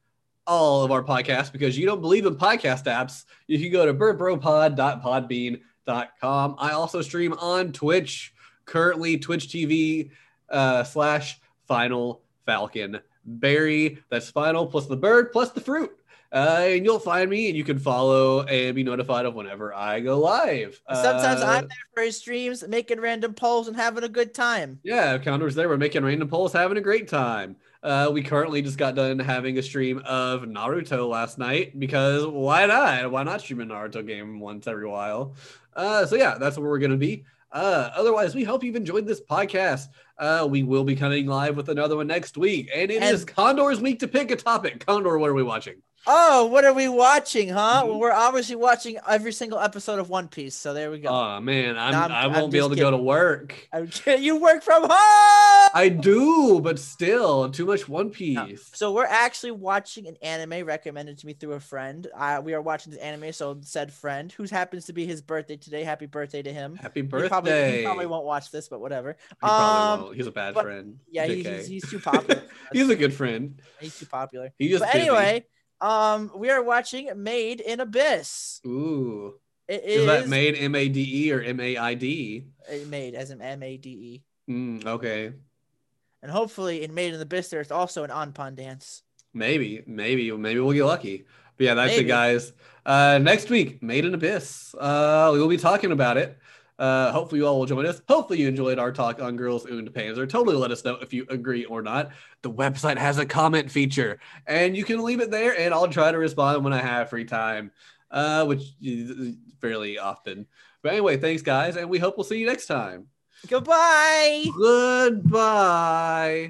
all of our podcasts, because you don't believe in podcast apps, you can go to birdbropod dot podbean dot com. I also stream on Twitch. currently Twitch T V uh, slash Final Falcon Berry. That's final plus the bird plus the fruit. Uh, and you'll find me, and you can follow and be notified of whenever I go live. Sometimes uh, I'm there for his streams, making random polls and having a good time. Yeah, Condor's there. We're making random polls, having a great time. Uh, we currently just got done having a stream of Naruto last night, because why not? Why not stream a Naruto game once every while? Uh, so yeah, that's where we're going to be. Uh, otherwise, we hope you've enjoyed this podcast. Uh, we will be coming live with another one next week. And it and is Condor's week to pick a topic. Condor, what are we watching? Oh, what are we watching, huh? Mm-hmm. Well, we're obviously watching every single episode of One Piece, so there we go. Oh, man, I'm, no, I'm, I won't I'm be able to kidding. go to work. I'm you work from home! I do, but still, too much One Piece. No. So we're actually watching an anime recommended to me through a friend. Uh, we are watching this anime, so said friend, who happens to be his birthday today. Happy birthday to him. Happy birthday. He probably, he probably won't watch this, but whatever. He probably um, won't. He's a bad but, friend. Yeah, he, he's, he's too popular. He's a good friend. He's too popular. He just but busy. anyway... Um, we are watching Made in Abyss. Ooh. It is, is that Made M A D E or M A I D? Made as in M A D E. Mm, okay. And hopefully in Made in Abyss, there's also an Anpan dance. Maybe. Maybe. Maybe we'll get lucky. But yeah, that's maybe. it, guys. Uh, next week, Made in Abyss. Uh, we will be talking about it. Uh, hopefully you all will join us. Hopefully you enjoyed our talk on Girls und Panzer. Totally let us know if you agree or not. The website has a comment feature, and you can leave it there, and I'll try to respond when I have free time, uh, which is fairly often. But anyway, thanks, guys, and we hope we'll see you next time. Goodbye. Goodbye.